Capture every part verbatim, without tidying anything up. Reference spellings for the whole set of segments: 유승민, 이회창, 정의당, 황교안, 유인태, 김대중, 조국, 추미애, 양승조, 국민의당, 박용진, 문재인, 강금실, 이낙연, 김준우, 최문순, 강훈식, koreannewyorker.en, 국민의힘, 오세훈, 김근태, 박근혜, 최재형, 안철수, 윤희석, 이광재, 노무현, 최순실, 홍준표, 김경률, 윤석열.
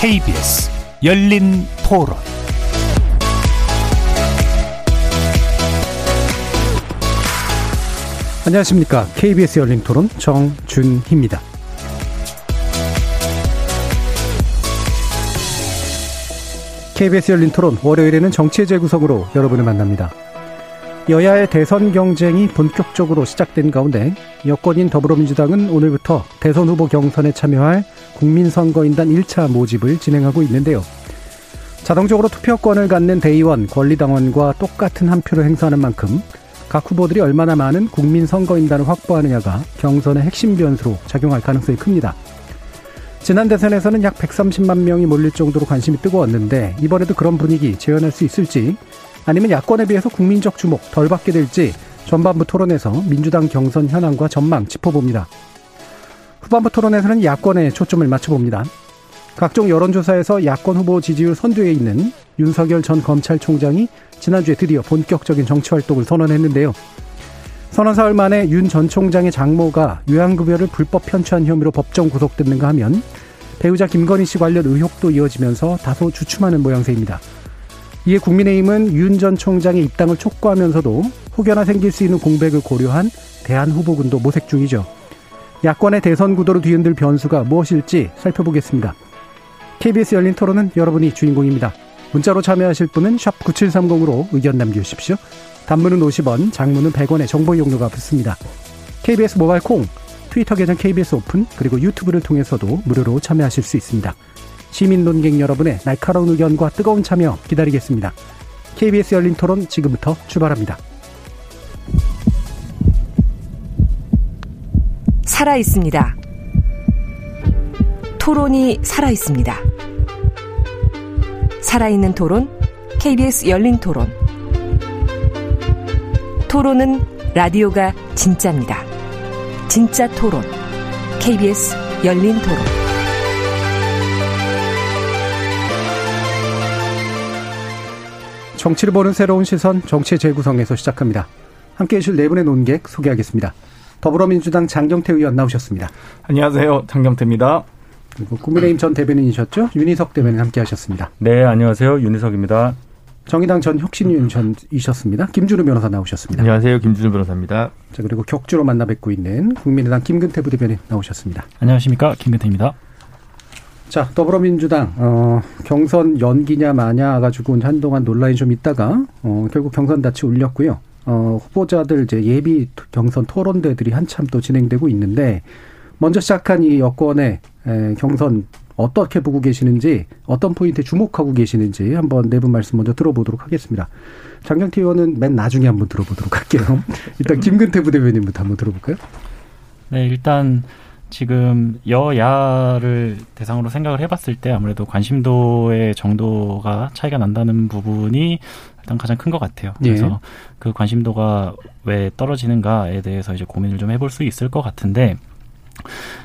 케이비에스 열린 토론. 안녕하십니까. 케이비에스 열린 토론 정준희입니다. 케이비에스 열린 토론 월요일에는 정치의 재구성으로 여러분을 만납니다. 여야의 대선 경쟁이 본격적으로 시작된 가운데 여권인 더불어민주당은 오늘부터 대선 후보 경선에 참여할 국민선거인단 일 차 모집을 진행하고 있는데요. 자동적으로 투표권을 갖는 대의원, 권리당원과 똑같은 한 표를 행사하는 만큼 각 후보들이 얼마나 많은 국민선거인단을 확보하느냐가 경선의 핵심 변수로 작용할 가능성이 큽니다. 지난 대선에서는 약 백삼십만 명이 몰릴 정도로 관심이 뜨거웠는데 이번에도 그런 분위기 재현할 수 있을지, 아니면 야권에 비해서 국민적 주목 덜 받게 될지 전반부 토론에서 민주당 경선 현황과 전망 짚어봅니다. 후반부 토론에서는 야권에 초점을 맞춰봅니다. 각종 여론조사에서 야권 후보 지지율 선두에 있는 윤석열 전 검찰총장이 지난주에 드디어 본격적인 정치활동을 선언했는데요. 선언 사흘 만에 윤 전 총장의 장모가 요양급여를 불법 편취한 혐의로 법정 구속됐는가 하면 배우자 김건희 씨 관련 의혹도 이어지면서 다소 주춤하는 모양새입니다. 이에 국민의힘은 윤 전 총장의 입당을 촉구하면서도 혹여나 생길 수 있는 공백을 고려한 대안 후보군도 모색 중이죠. 야권의 대선 구도를 뒤흔들 변수가 무엇일지 살펴보겠습니다. 케이비에스 열린 토론은 여러분이 주인공입니다. 문자로 참여하실 분은 샵 구칠삼공으로 의견 남겨주십시오. 단문은 오십 원, 장문은 백 원의 정보 이용료가 붙습니다. 케이비에스 모바일 콩, 트위터 계정 케이비에스 오픈, 그리고 유튜브를 통해서도 무료로 참여하실 수 있습니다. 시민 논객 여러분의 날카로운 의견과 뜨거운 참여 기다리겠습니다. 케이비에스 열린 토론 지금부터 출발합니다. 살아있습니다. 토론이 살아있습니다. 살아있는 토론, 케이비에스 열린 토론. 토론은 라디오가 진짜입니다. 진짜 토론, 케이비에스 열린 토론. 정치를 보는 새로운 시선, 정치 재구성에서 시작합니다. 함께해 주실 네 분의 논객 소개하겠습니다. 더불어민주당 장경태 의원 나오셨습니다. 안녕하세요. 장경태입니다. 그리고 국민의힘 전 대변인이셨죠? 윤희석 대변인 함께하셨습니다. 네, 안녕하세요. 윤희석입니다. 정의당 전 혁신위원 전이셨습니다. 김준우 변호사 나오셨습니다. 안녕하세요. 김준우 변호사입니다. 자, 그리고 격주로 만나 뵙고 있는 국민의당 김근태 부대변인 나오셨습니다. 안녕하십니까. 김근태입니다. 자, 더불어민주당 어, 경선 연기냐 마냐 가지고 한동안 논란이 좀 있다가 어, 결국 경선 닻이 울렸고요. 어, 후보자들 이제 예비 경선 토론대들이 한참 또 진행되고 있는데, 먼저 시작한 이 여권의 에, 경선 어떻게 보고 계시는지, 어떤 포인트에 주목하고 계시는지 한번 네 분 말씀 먼저 들어보도록 하겠습니다. 장경태 의원은 맨 나중에 한번 들어보도록 할게요. 일단 김근태 부대변인부터 한번 들어볼까요? 네, 일단 지금 여야를 대상으로 생각을 해봤을 때 아무래도 관심도의 정도가 차이가 난다는 부분이 일단 가장 큰 것 같아요. 그래서 예. 그 관심도가 왜 떨어지는가에 대해서 이제 고민을 좀 해볼 수 있을 것 같은데,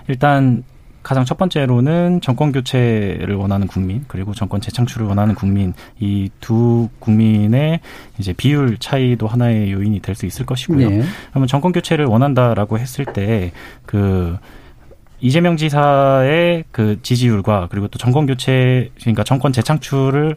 일단 가장 첫 번째로는 정권 교체를 원하는 국민, 그리고 정권 재창출을 원하는 국민, 이 두 국민의 이제 비율 차이도 하나의 요인이 될 수 있을 것이고요. 네. 그러면 정권 교체를 원한다라고 했을 때 그 이재명 지사의 그 지지율과, 그리고 또 정권 교체, 그러니까 정권 재창출을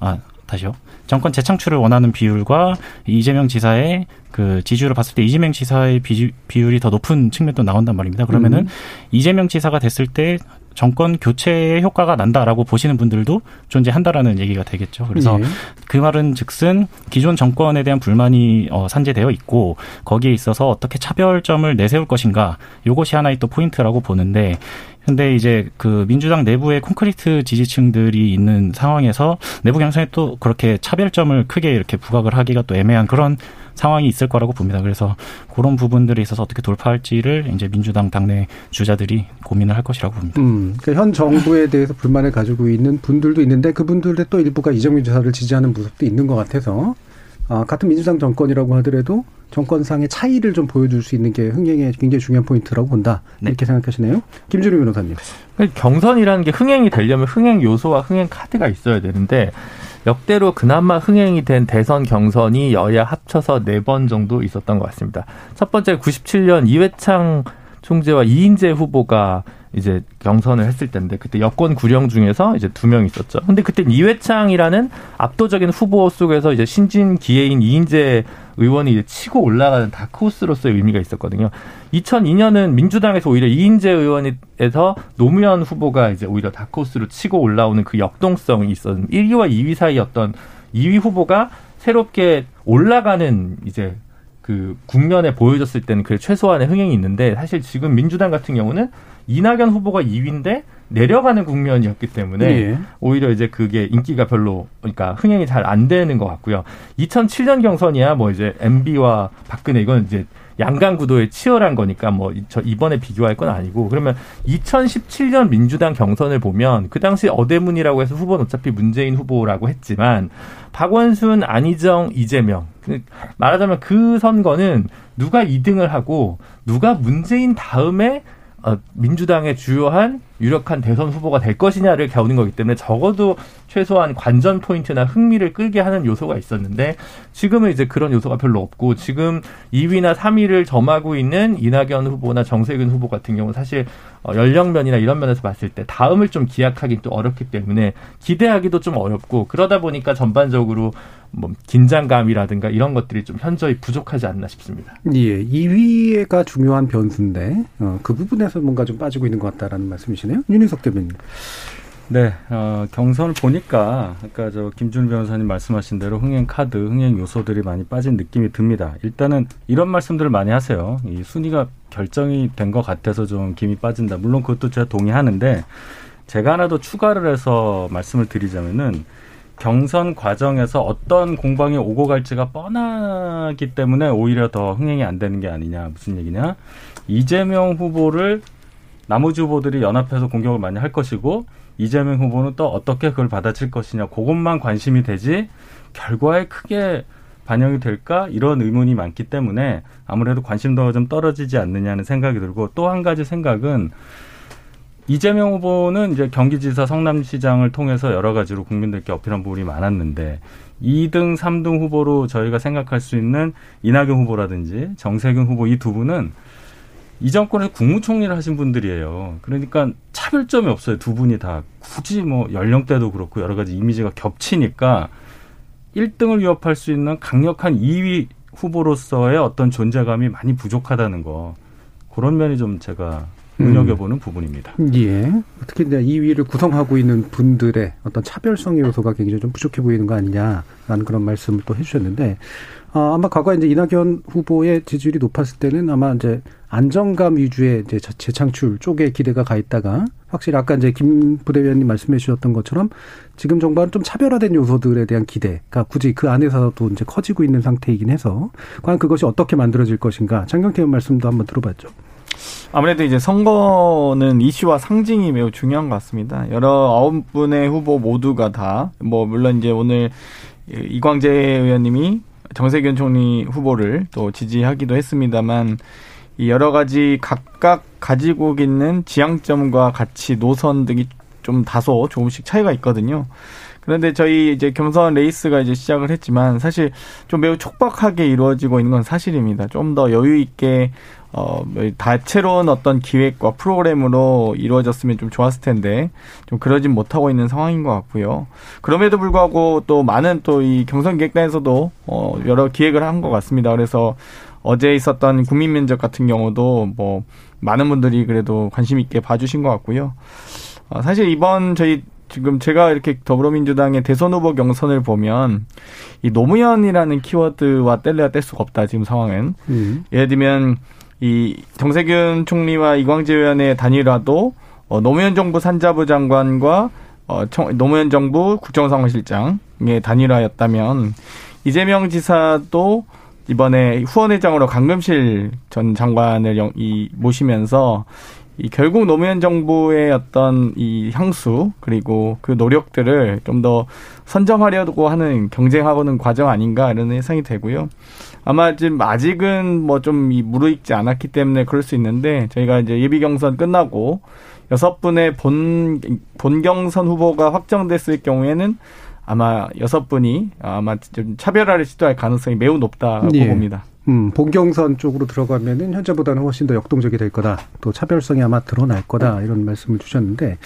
아 다시요. 정권 재창출을 원하는 비율과 이재명 지사의 그 지지율을 봤을 때 이재명 지사의 비주, 비율이 더 높은 측면도 나온단 말입니다. 그러면은 음. 이재명 지사가 됐을 때 정권 교체의 효과가 난다라고 보시는 분들도 존재한다라는 얘기가 되겠죠. 그래서 예. 그 말은 즉슨 기존 정권에 대한 불만이 어, 산재되어 있고, 거기에 있어서 어떻게 차별점을 내세울 것인가, 요것이 하나의 또 포인트라고 보는데, 근데 이제 그 민주당 내부의 콘크리트 지지층들이 있는 상황에서 내부 경선에 또 그렇게 차별점을 크게 이렇게 부각을 하기가 또 애매한 그런 상황이 있을 거라고 봅니다. 그래서 그런 부분들에 있어서 어떻게 돌파할지를 이제 민주당 당내 주자들이 고민을 할 것이라고 봅니다. 음, 그러니까 현 정부에 대해서 불만을 가지고 있는 분들도 있는데, 그분들의 또 일부가 이재명 지사를 지지하는 모습도 있는 것 같아서 아, 같은 민주당 정권이라고 하더라도 정권상의 차이를 좀 보여줄 수 있는 게 흥행의 굉장히 중요한 포인트라고 본다. 네. 이렇게 생각하시네요. 김준우 변호사님. 경선이라는 게 흥행이 되려면 흥행 요소와 흥행 카드가 있어야 되는데, 역대로 그나마 흥행이 된 대선 경선이 여야 합쳐서 네 번 정도 있었던 것 같습니다. 첫 번째 구십칠년 이회창 총재와 이인재 후보가 이제 경선을 했을 때인데 그때 여권 구령 중에서 이제 두 명 있었죠. 근데 그때 이회창이라는 압도적인 후보 속에서 이제 신진 기예인 이인재 의원이 이제 치고 올라가는 다크호스로서의 의미가 있었거든요. 이천이 년은 민주당에서 오히려 이인재 의원에서 노무현 후보가 이제 오히려 다크호스로 치고 올라오는 그 역동성이 있었는데 일 위와 이 위 사이였던 이 위 후보가 새롭게 올라가는 이제 그 국면에 보여졌을 때는 그 최소한의 흥행이 있는데 사실 지금 민주당 같은 경우는 이낙연 후보가 이 위인데 내려가는 국면이었기 때문에 예. 오히려 이제 그게 인기가 별로 그러니까 흥행이 잘 안 되는 것 같고요. 이천칠 년 경선이야 뭐 이제 엠비와 박근혜 이건 이제 양강 구도에 치열한 거니까 뭐 저 이번에 비교할 건 아니고 그러면 이천십칠 년 민주당 경선을 보면 그 당시 어대문이라고 해서 후보는 어차피 문재인 후보라고 했지만 박원순, 안희정, 이재명 말하자면 그 선거는 누가 이 등을 하고 누가 문재인 다음에 민주당의 주요한 유력한 대선 후보가 될 것이냐를 겨우는 거기 때문에 적어도 최소한 관전 포인트나 흥미를 끌게 하는 요소가 있었는데 지금은 이제 그런 요소가 별로 없고 지금 이 위나 삼 위를 점하고 있는 이낙연 후보나 정세균 후보 같은 경우는 사실 연령면이나 이런 면에서 봤을 때 다음을 좀 기약하기 또 어렵기 때문에 기대하기도 좀 어렵고 그러다 보니까 전반적으로 뭐 긴장감이라든가 이런 것들이 좀 현저히 부족하지 않나 싶습니다. 예, 이 위가 중요한 변수인데 어, 그 부분에서 뭔가 좀 빠지고 있는 것 같다라는 말씀이시네요. 윤희석 대변인. 네, 어, 경선을 보니까 아까 저 김준우 변호사님 말씀하신 대로 흥행 카드, 흥행 요소들이 많이 빠진 느낌이 듭니다. 일단은 이런 말씀들을 많이 하세요. 이 순위가 결정이 된 것 같아서 좀 김이 빠진다. 물론 그것도 제가 동의하는데 제가 하나 더 추가를 해서 말씀을 드리자면은 경선 과정에서 어떤 공방이 오고 갈지가 뻔하기 때문에 오히려 더 흥행이 안 되는 게 아니냐. 무슨 얘기냐. 이재명 후보를 나머지 후보들이 연합해서 공격을 많이 할 것이고 이재명 후보는 또 어떻게 그걸 받아칠 것이냐. 그것만 관심이 되지 결과에 크게 반영이 될까? 이런 의문이 많기 때문에 아무래도 관심도가 좀 떨어지지 않느냐는 생각이 들고 또 한 가지 생각은 이재명 후보는 이제 경기지사 성남시장을 통해서 여러 가지로 국민들께 어필한 부분이 많았는데 이 등, 삼 등 후보로 저희가 생각할 수 있는 이낙연 후보라든지 정세균 후보 이 두 분은 이 정권에서 국무총리를 하신 분들이에요. 그러니까 차별점이 없어요. 두 분이 다. 굳이 뭐 연령대도 그렇고 여러 가지 이미지가 겹치니까 일 등을 위협할 수 있는 강력한 이 위 후보로서의 어떤 존재감이 많이 부족하다는 거. 그런 면이 좀 제가 눈여겨보는 음. 부분입니다. 예. 특히 이제 이 위를 구성하고 있는 분들의 어떤 차별성 요소가 굉장히 좀 부족해 보이는 거 아니냐라는 그런 말씀을 또 해주셨는데, 아, 아마 과거에 이제 이낙연 후보의 지지율이 높았을 때는 아마 이제 안정감 위주의 이제 재창출 쪽에 기대가 가 있다가, 확실히 아까 이제 김 부대변인님 말씀해 주셨던 것처럼 지금 정부는 좀 차별화된 요소들에 대한 기대가 굳이 그 안에서도 이제 커지고 있는 상태이긴 해서, 과연 그것이 어떻게 만들어질 것인가, 장경태 의원 말씀도 한번 들어봤죠. 아무래도 이제 선거는 이슈와 상징이 매우 중요한 것 같습니다. 여러 아홉 분의 후보 모두가 다, 뭐, 물론 이제 오늘 이광재 의원님이 정세균 총리 후보를 또 지지하기도 했습니다만, 이 여러 가지 각각 가지고 있는 지향점과 가치, 노선 등이 좀 다소 조금씩 차이가 있거든요. 그런데 저희 이제 경선 레이스가 이제 시작을 했지만 사실 좀 매우 촉박하게 이루어지고 있는 건 사실입니다. 좀 더 여유 있게 어, 다채로운 어떤 기획과 프로그램으로 이루어졌으면 좀 좋았을 텐데, 좀 그러진 못하고 있는 상황인 것 같고요. 그럼에도 불구하고 또 많은 또 이 경선 기획단에서도, 어, 여러 기획을 한 것 같습니다. 그래서 어제 있었던 국민 면접 같은 경우도 뭐, 많은 분들이 그래도 관심 있게 봐주신 것 같고요. 어, 사실 이번 저희 지금 제가 이렇게 더불어민주당의 대선 후보 경선을 보면 이 노무현이라는 키워드와 뗄래야 뗄 수가 없다, 지금 상황은. 음. 예를 들면, 이 정세균 총리와 이광재 의원의 단일화도 어, 노무현 정부 산자부 장관과 어, 청, 노무현 정부 국정상황실장의 단일화였다면 이재명 지사도 이번에 후원회장으로 강금실 전 장관을 영, 이, 모시면서 이 결국 노무현 정부의 어떤 이 향수 그리고 그 노력들을 좀 더 선점하려고 하는 경쟁하고는 과정 아닌가 이런 예상이 되고요. 아마 지금 아직은 뭐 좀 무르익지 않았기 때문에 그럴 수 있는데 저희가 이제 예비 경선 끝나고 여섯 분의 본 본 경선 후보가 확정됐을 경우에는 아마 여섯 분이 아마 좀 차별화를 시도할 가능성이 매우 높다고 예. 봅니다. 음, 본경선 쪽으로 들어가면은 현재보다는 훨씬 더 역동적이 될 거다. 또 차별성이 아마 드러날 거다. 이런 말씀을 주셨는데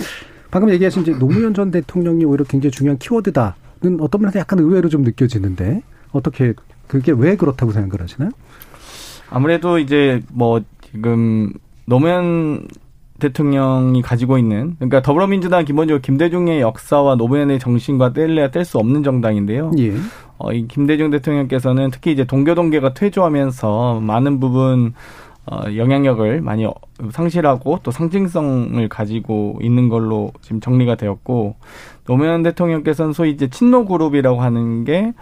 방금 얘기하신 이제 노무현 전 대통령이 오히려 굉장히 중요한 키워드다는 어떤 분한테 약간 의외로 좀 느껴지는데 어떻게 그게 왜 그렇다고 생각을 하시나요? 아무래도 이제 뭐 지금 노무현 대통령이 가지고 있는, 그러니까 더불어민주당 기본적으로 김대중의 역사와 노무현의 정신과 뗄래야 뗄 수 없는 정당인데요. 예. 어, 이 김대중 대통령께서는 특히 이제 동교동계가 퇴조하면서 많은 부분 어, 영향력을 많이 상실하고 또 상징성을 가지고 있는 걸로 지금 정리가 되었고, 노무현 대통령께서는 소위 이제 친노 그룹이라고 하는 게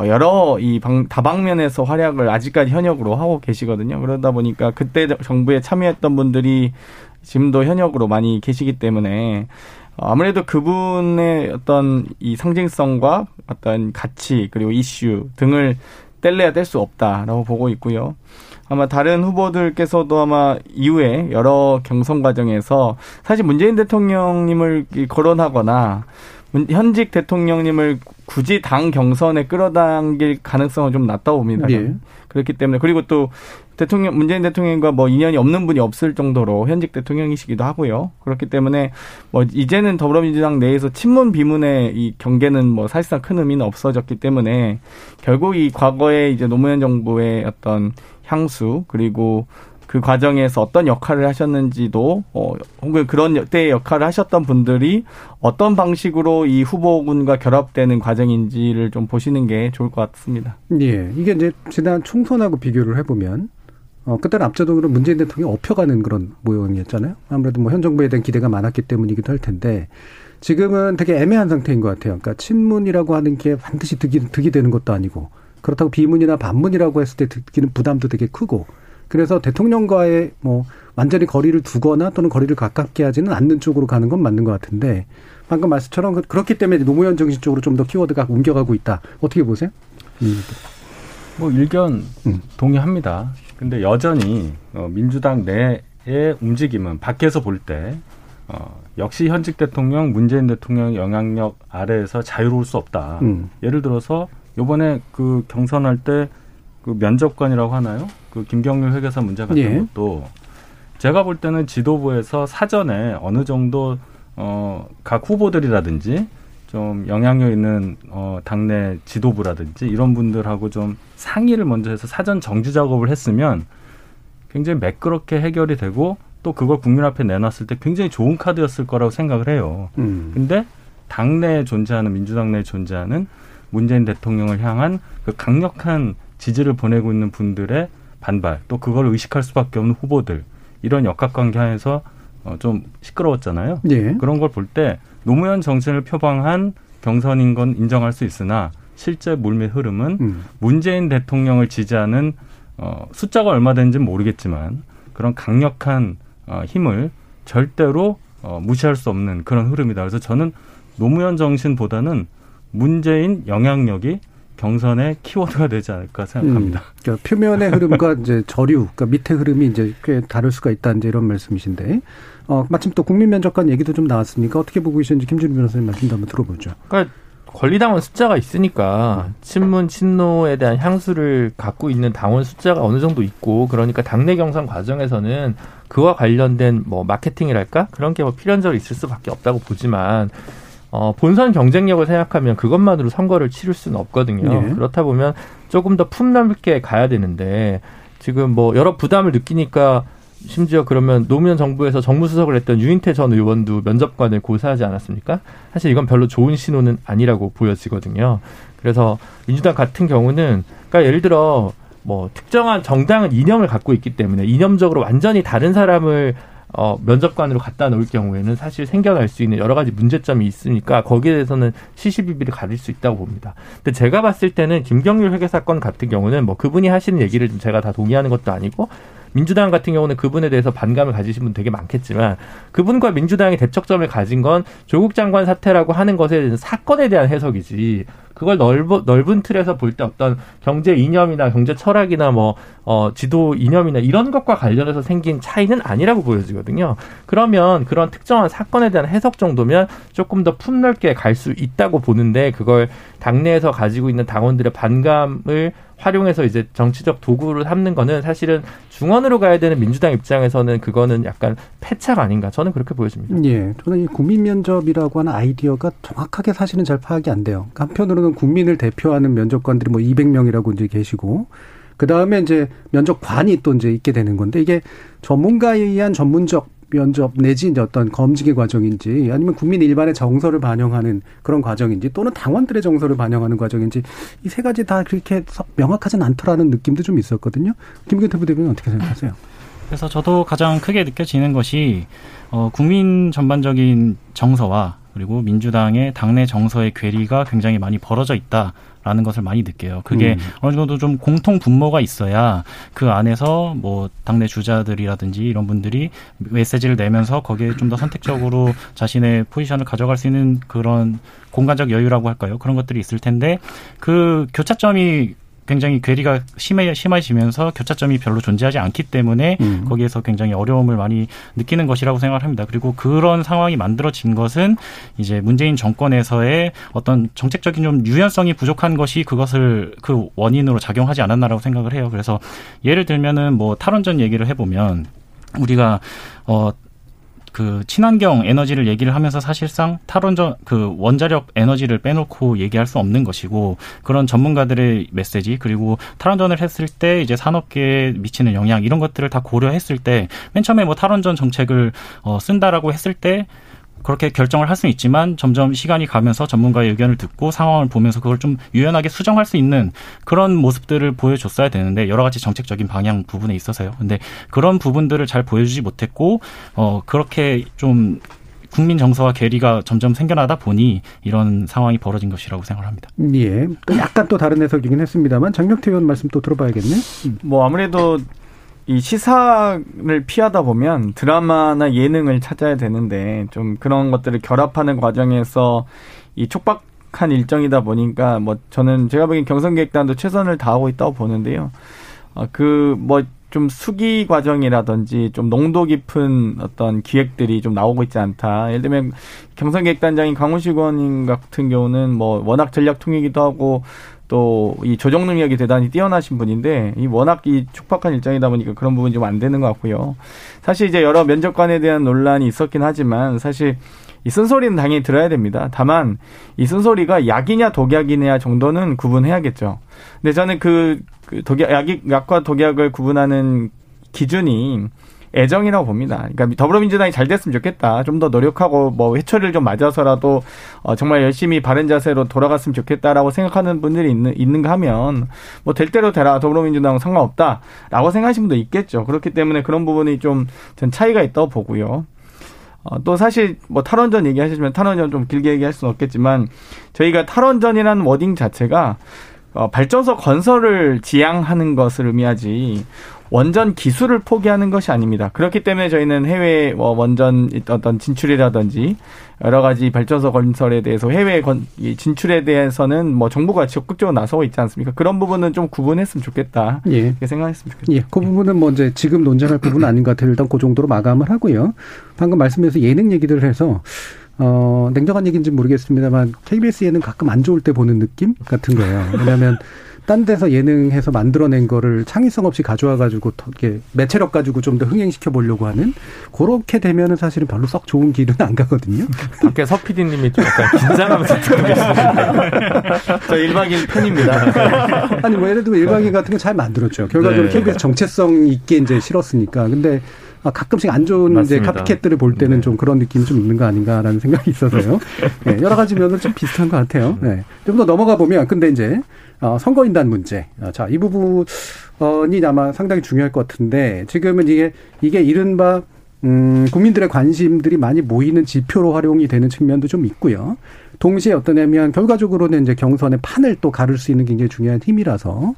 여러 이 방, 다방면에서 활약을 아직까지 현역으로 하고 계시거든요. 그러다 보니까 그때 정부에 참여했던 분들이 지금도 현역으로 많이 계시기 때문에 아무래도 그분의 어떤 이 상징성과 어떤 가치 그리고 이슈 등을 뗄래야 뗄 수 없다라고 보고 있고요. 아마 다른 후보들께서도 아마 이후에 여러 경선 과정에서 사실 문재인 대통령님을 거론하거나 현직 대통령님을 굳이 당 경선에 끌어당길 가능성은 좀 낮다고 봅니다. 예. 그렇기 때문에, 그리고 또 대통령, 문재인 대통령과 뭐 인연이 없는 분이 없을 정도로 현직 대통령이시기도 하고요. 그렇기 때문에 뭐 이제는 더불어민주당 내에서 친문 비문의 이 경계는 뭐 사실상 큰 의미는 없어졌기 때문에 결국 이 과거에 이제 노무현 정부의 어떤 향수 그리고 그 과정에서 어떤 역할을 하셨는지도, 어, 혹은 그런 때의 역할을 하셨던 분들이 어떤 방식으로 이 후보군과 결합되는 과정인지를 좀 보시는 게 좋을 것 같습니다. 예. 이게 이제 지난 총선하고 비교를 해보면, 어, 그때는 압도적으로 문재인 대통령이 업혀가는 그런 모형이었잖아요. 아무래도 뭐 현 정부에 대한 기대가 많았기 때문이기도 할 텐데, 지금은 되게 애매한 상태인 것 같아요. 그러니까 친문이라고 하는 게 반드시 득이, 득이 되는 것도 아니고, 그렇다고 비문이나 반문이라고 했을 때 득기는 부담도 되게 크고, 그래서 대통령과의 뭐 완전히 거리를 두거나 또는 거리를 가깝게 하지는 않는 쪽으로 가는 건 맞는 것 같은데, 방금 말씀처럼 그렇기 때문에 노무현 정신 쪽으로 좀 더 키워드가 옮겨가고 있다. 어떻게 보세요? 뭐 일견 음. 동의합니다. 근데 여전히 민주당 내의 움직임은 밖에서 볼 때 어, 역시 현직 대통령 문재인 대통령 영향력 아래에서 자유로울 수 없다. 음. 예를 들어서 이번에 그 경선할 때 그 면접관이라고 하나요? 그 김경률 회계사 문제 같은 예. 것도 제가 볼 때는 지도부에서 사전에 어느 정도 어, 각 후보들이라든지 좀 영향력 있는 어, 당내 지도부라든지 이런 분들하고 좀 상의를 먼저 해서 사전 정지 작업을 했으면 굉장히 매끄럽게 해결이 되고 또 그걸 국민 앞에 내놨을 때 굉장히 좋은 카드였을 거라고 생각을 해요. 음. 근데 당내에 존재하는, 민주당 내에 존재하는 문재인 대통령을 향한 그 강력한 지지를 보내고 있는 분들의 반발, 또 그걸 의식할 수밖에 없는 후보들, 이런 역학관계 하에서 좀 시끄러웠잖아요. 예. 그런 걸 볼 때 노무현 정신을 표방한 경선인 건 인정할 수 있으나 실제 물밑 흐름은 음. 문재인 대통령을 지지하는 어, 숫자가 얼마 되는지는 모르겠지만 그런 강력한 어, 힘을 절대로 어, 무시할 수 없는 그런 흐름이다. 그래서 저는 노무현 정신보다는 문재인 영향력이 경선의 키워드가 되지 않을까 생각합니다. 음, 그러니까 표면의 흐름과 이제 저류, 그러니까 밑의 흐름이 이제 꽤 다를 수가 있다, 이제 이런 말씀이신데, 어, 마침 또 국민 면접관 얘기도 좀 나왔으니까 어떻게 보고 계시는지 김준우 변호사님 말씀도 한번 들어보죠. 그러니까 권리당원 숫자가 있으니까 친문 친노에 대한 향수를 갖고 있는 당원 숫자가 어느 정도 있고, 그러니까 당내 경선 과정에서는 그와 관련된 뭐 마케팅이랄까 그런 게 뭐 필연적으로 있을 수밖에 없다고 보지만. 어, 본선 경쟁력을 생각하면 그것만으로 선거를 치를 수는 없거든요. 네. 그렇다 보면 조금 더 품넓게 가야 되는데 지금 뭐 여러 부담을 느끼니까 심지어 그러면 노무현 정부에서 정무수석을 했던 유인태 전 의원도 면접관을 고사하지 않았습니까? 사실 이건 별로 좋은 신호는 아니라고 보여지거든요. 그래서 민주당 같은 경우는 그러니까 예를 들어 뭐 특정한 정당은 이념을 갖고 있기 때문에 이념적으로 완전히 다른 사람을 어, 면접관으로 갖다 놓을 경우에는 사실 생겨날 수 있는 여러 가지 문제점이 있으니까 거기에 대해서는 시시비비를 가릴 수 있다고 봅니다. 근데 제가 봤을 때는 김경률 회계사 건 같은 경우는 뭐 그분이 하시는 얘기를 제가 다 동의하는 것도 아니고 민주당 같은 경우는 그분에 대해서 반감을 가지신 분 되게 많겠지만 그분과 민주당이 대척점을 가진 건 조국 장관 사태라고 하는 것에 대한 사건에 대한 해석이지 그걸 넓어, 넓은 틀에서 볼 때 어떤 경제 이념이나 경제 철학이나 뭐 어, 지도 이념이나 이런 것과 관련해서 생긴 차이는 아니라고 보여지거든요. 그러면 그런 특정한 사건에 대한 해석 정도면 조금 더 품넓게 갈 수 있다고 보는데 그걸 당내에서 가지고 있는 당원들의 반감을 활용해서 이제 정치적 도구를 삼는 거는 사실은 중원으로 가야 되는 민주당 입장에서는 그거는 약간 패착 아닌가, 저는 그렇게 보여집니다. 예, 저는 이 국민면접이라고 하는 아이디어가 정확하게 사실은 잘 파악이 안 돼요. 한편으로는 국민을 대표하는 면접관들이 뭐 이백 명이라고 이제 계시고, 그 다음에 이제 면접관이 또 이제 있게 되는 건데, 이게 전문가에 의한 전문적 면접 내지 어떤 검증의 과정인지, 아니면 국민 일반의 정서를 반영하는 그런 과정인지, 또는 당원들의 정서를 반영하는 과정인지, 이 세 가지 다 그렇게 명확하진 않더라는 느낌도 좀 있었거든요. 김근태 부대변인 어떻게 생각하세요? 그래서 저도 가장 크게 느껴지는 것이 어, 국민 전반적인 정서와 그리고 민주당의 당내 정서의 괴리가 굉장히 많이 벌어져 있다라는 것을 많이 느껴요. 그게 음. 어느 정도 좀 공통 분모가 있어야 그 안에서 뭐 당내 주자들이라든지 이런 분들이 메시지를 내면서 거기에 좀 더 선택적으로 자신의 포지션을 가져갈 수 있는 그런 공간적 여유라고 할까요? 그런 것들이 있을 텐데, 그 교차점이 굉장히 괴리가 심해, 심해지면서 교차점이 별로 존재하지 않기 때문에 음. 거기에서 굉장히 어려움을 많이 느끼는 것이라고 생각을 합니다. 그리고 그런 상황이 만들어진 것은 이제 문재인 정권에서의 어떤 정책적인 좀 유연성이 부족한 것이 그것을 그 원인으로 작용하지 않았나라고 생각을 해요. 그래서 예를 들면은 뭐 탈원전 얘기를 해보면 우리가, 어, 그 친환경 에너지를 얘기를 하면서 사실상 탈원전 그 원자력 에너지를 빼놓고 얘기할 수 없는 것이고, 그런 전문가들의 메시지, 그리고 탈원전을 했을 때 이제 산업계에 미치는 영향, 이런 것들을 다 고려했을 때 맨 처음에 뭐 탈원전 정책을 어 쓴다라고 했을 때 그렇게 결정을 할 수는 있지만 점점 시간이 가면서 전문가의 의견을 듣고 상황을 보면서 그걸 좀 유연하게 수정할 수 있는 그런 모습들을 보여줬어야 되는데, 여러 가지 정책적인 방향 부분에 있어서요. 근데 그런 부분들을 잘 보여주지 못했고, 어, 그렇게 좀 국민 정서와 괴리가 점점 생겨나다 보니 이런 상황이 벌어진 것이라고 생각합니다. 예. 약간 또 다른 해석이긴 했습니다만, 장경태 의원 말씀 또 들어봐야겠네. 뭐 아무래도 이 시사를 피하다 보면 드라마나 예능을 찾아야 되는데, 좀 그런 것들을 결합하는 과정에서 이 촉박한 일정이다 보니까 뭐 저는 제가 보기엔 경선기획단도 최선을 다하고 있다고 보는데요. 아, 그 뭐 좀 수기 과정이라든지 좀 농도 깊은 어떤 기획들이 좀 나오고 있지 않다. 예를 들면 경선기획단장인 강훈식 의원 같은 경우는 뭐 워낙 전략통이기도 하고 또 이 조정 능력이 대단히 뛰어나신 분인데, 이 워낙 이 촉박한 일정이다 보니까 그런 부분이 좀 안 되는 것 같고요. 사실 이제 여러 면접관에 대한 논란이 있었긴 하지만 사실 이 쓴소리는 당연히 들어야 됩니다. 다만 이 쓴소리가 약이냐 독약이냐 정도는 구분해야겠죠. 근데 저는 그, 그 독약, 약이, 약과 독약을 구분하는 기준이 애정이라고 봅니다. 그러니까 더불어민주당이 잘 됐으면 좋겠다, 좀 더 노력하고 뭐 회초리를 좀 맞아서라도 어 정말 열심히 바른 자세로 돌아갔으면 좋겠다라고 생각하는 분들이 있는, 있는가 하면 뭐 될 대로 되라, 더불어민주당은 상관없다라고 생각하시는 분도 있겠죠. 그렇기 때문에 그런 부분이 좀 전 차이가 있다고 보고요. 어, 또 사실 뭐 탈원전 얘기하시면 탈원전 좀 길게 얘기할 수는 없겠지만, 저희가 탈원전이라는 워딩 자체가 어, 발전소 건설을 지향하는 것을 의미하지 원전 기술을 포기하는 것이 아닙니다. 그렇기 때문에 저희는 해외 원전 어떤 진출이라든지 여러 가지 발전소 건설에 대해서 해외 진출에 대해서는 뭐 정부가 적극적으로 나서고 있지 않습니까? 그런 부분은 좀 구분했으면 좋겠다. 예. 이렇게 생각했으면 좋겠다. 예. 그 부분은 뭐 이제 지금 논쟁할 부분은 아닌 것 같아요. 일단 그 정도로 마감을 하고요. 방금 말씀에서 예능 얘기들을 해서 어, 냉정한 얘기인지는 모르겠습니다만 케이비에스 예능 가끔 안 좋을 때 보는 느낌 같은 거예요. 왜냐하면 딴 데서 예능해서 만들어낸 거를 창의성 없이 가져와가지고 이렇게 매체력 가지고 좀 더 흥행시켜 보려고 하는, 그렇게 되면은 사실은 별로 썩 좋은 길은 안 가거든요. 밖에 서 피디님이 좀 약간 긴장하면서 듣고 계십니다. 저 일방인 팬입니다. 아니 뭐 예를 들면 일방인 같은 거 잘 만들었죠. 결과적으로 네. 케이비에스 정체성 있게 이제 실었으니까. 근데 가끔씩 안 좋은 이제 카피캣들을 볼 때는 네. 좀 그런 느낌이 좀 있는 거 아닌가라는 생각이 있어서요. 네, 여러 가지 면은 좀 비슷한 것 같아요. 네. 좀 더 넘어가 보면, 근데 이제 어, 선거인단 문제. 자, 이 부분이 아마 상당히 중요할 것 같은데, 지금은 이게, 이게 이른바, 음, 국민들의 관심들이 많이 모이는 지표로 활용이 되는 측면도 좀 있고요. 동시에 어떠냐면, 결과적으로는 이제 경선의 판을 또 가를 수 있는 굉장히 중요한 힘이라서,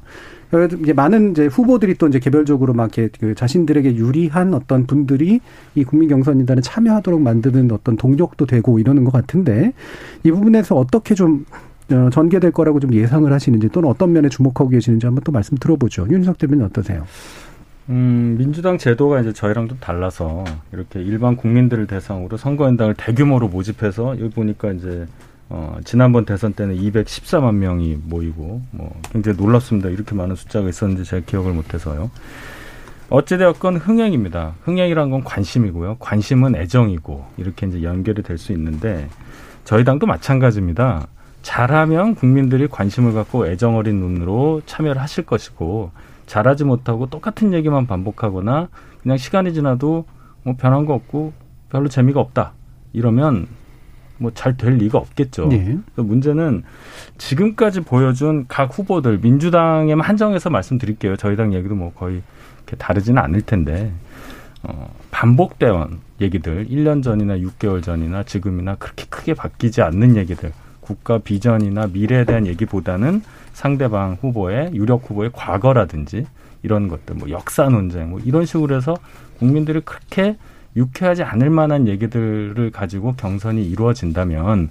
이제 많은 이제 후보들이 또 이제 개별적으로 막 이렇게 그 자신들에게 유리한 어떤 분들이 이 국민 경선인단에 참여하도록 만드는 어떤 동력도 되고 이러는 것 같은데, 이 부분에서 어떻게 좀 전개될 거라고 좀 예상을 하시는지, 또는 어떤 면에 주목하고 계시는지 한번 또 말씀 들어보죠. 윤희석 대변인 어떠세요? 음, 민주당 제도가 이제 저희랑 좀 달라서 이렇게 일반 국민들을 대상으로 선거인단을 대규모로 모집해서, 여기 보니까 이제 어, 지난번 대선 때는 이백십사만 명이 모이고 뭐 굉장히 놀랍습니다. 이렇게 많은 숫자가 있었는지 제가 기억을 못해서요. 어찌되었건 흥행입니다. 흥행이란 건 관심이고요. 관심은 애정이고 이렇게 이제 연결이 될 수 있는데 저희 당도 마찬가지입니다. 잘하면 국민들이 관심을 갖고 애정어린 눈으로 참여를 하실 것이고 잘하지 못하고 똑같은 얘기만 반복하거나 그냥 시간이 지나도 뭐 변한 거 없고 별로 재미가 없다. 이러면 뭐 잘 될 리가 없겠죠. 네. 문제는 지금까지 보여준 각 후보들, 민주당에만 한정해서 말씀드릴게요. 저희 당 얘기도 뭐 거의 이렇게 다르지는 않을 텐데 어, 반복되어온 얘기들, 일 년 전이나 육 개월 전이나 지금이나 그렇게 크게 바뀌지 않는 얘기들, 국가 비전이나 미래에 대한 얘기보다는 상대방 후보의, 유력 후보의 과거라든지 이런 것들, 뭐 역사 논쟁, 뭐 이런 식으로 해서 국민들이 그렇게 유쾌하지 않을 만한 얘기들을 가지고 경선이 이루어진다면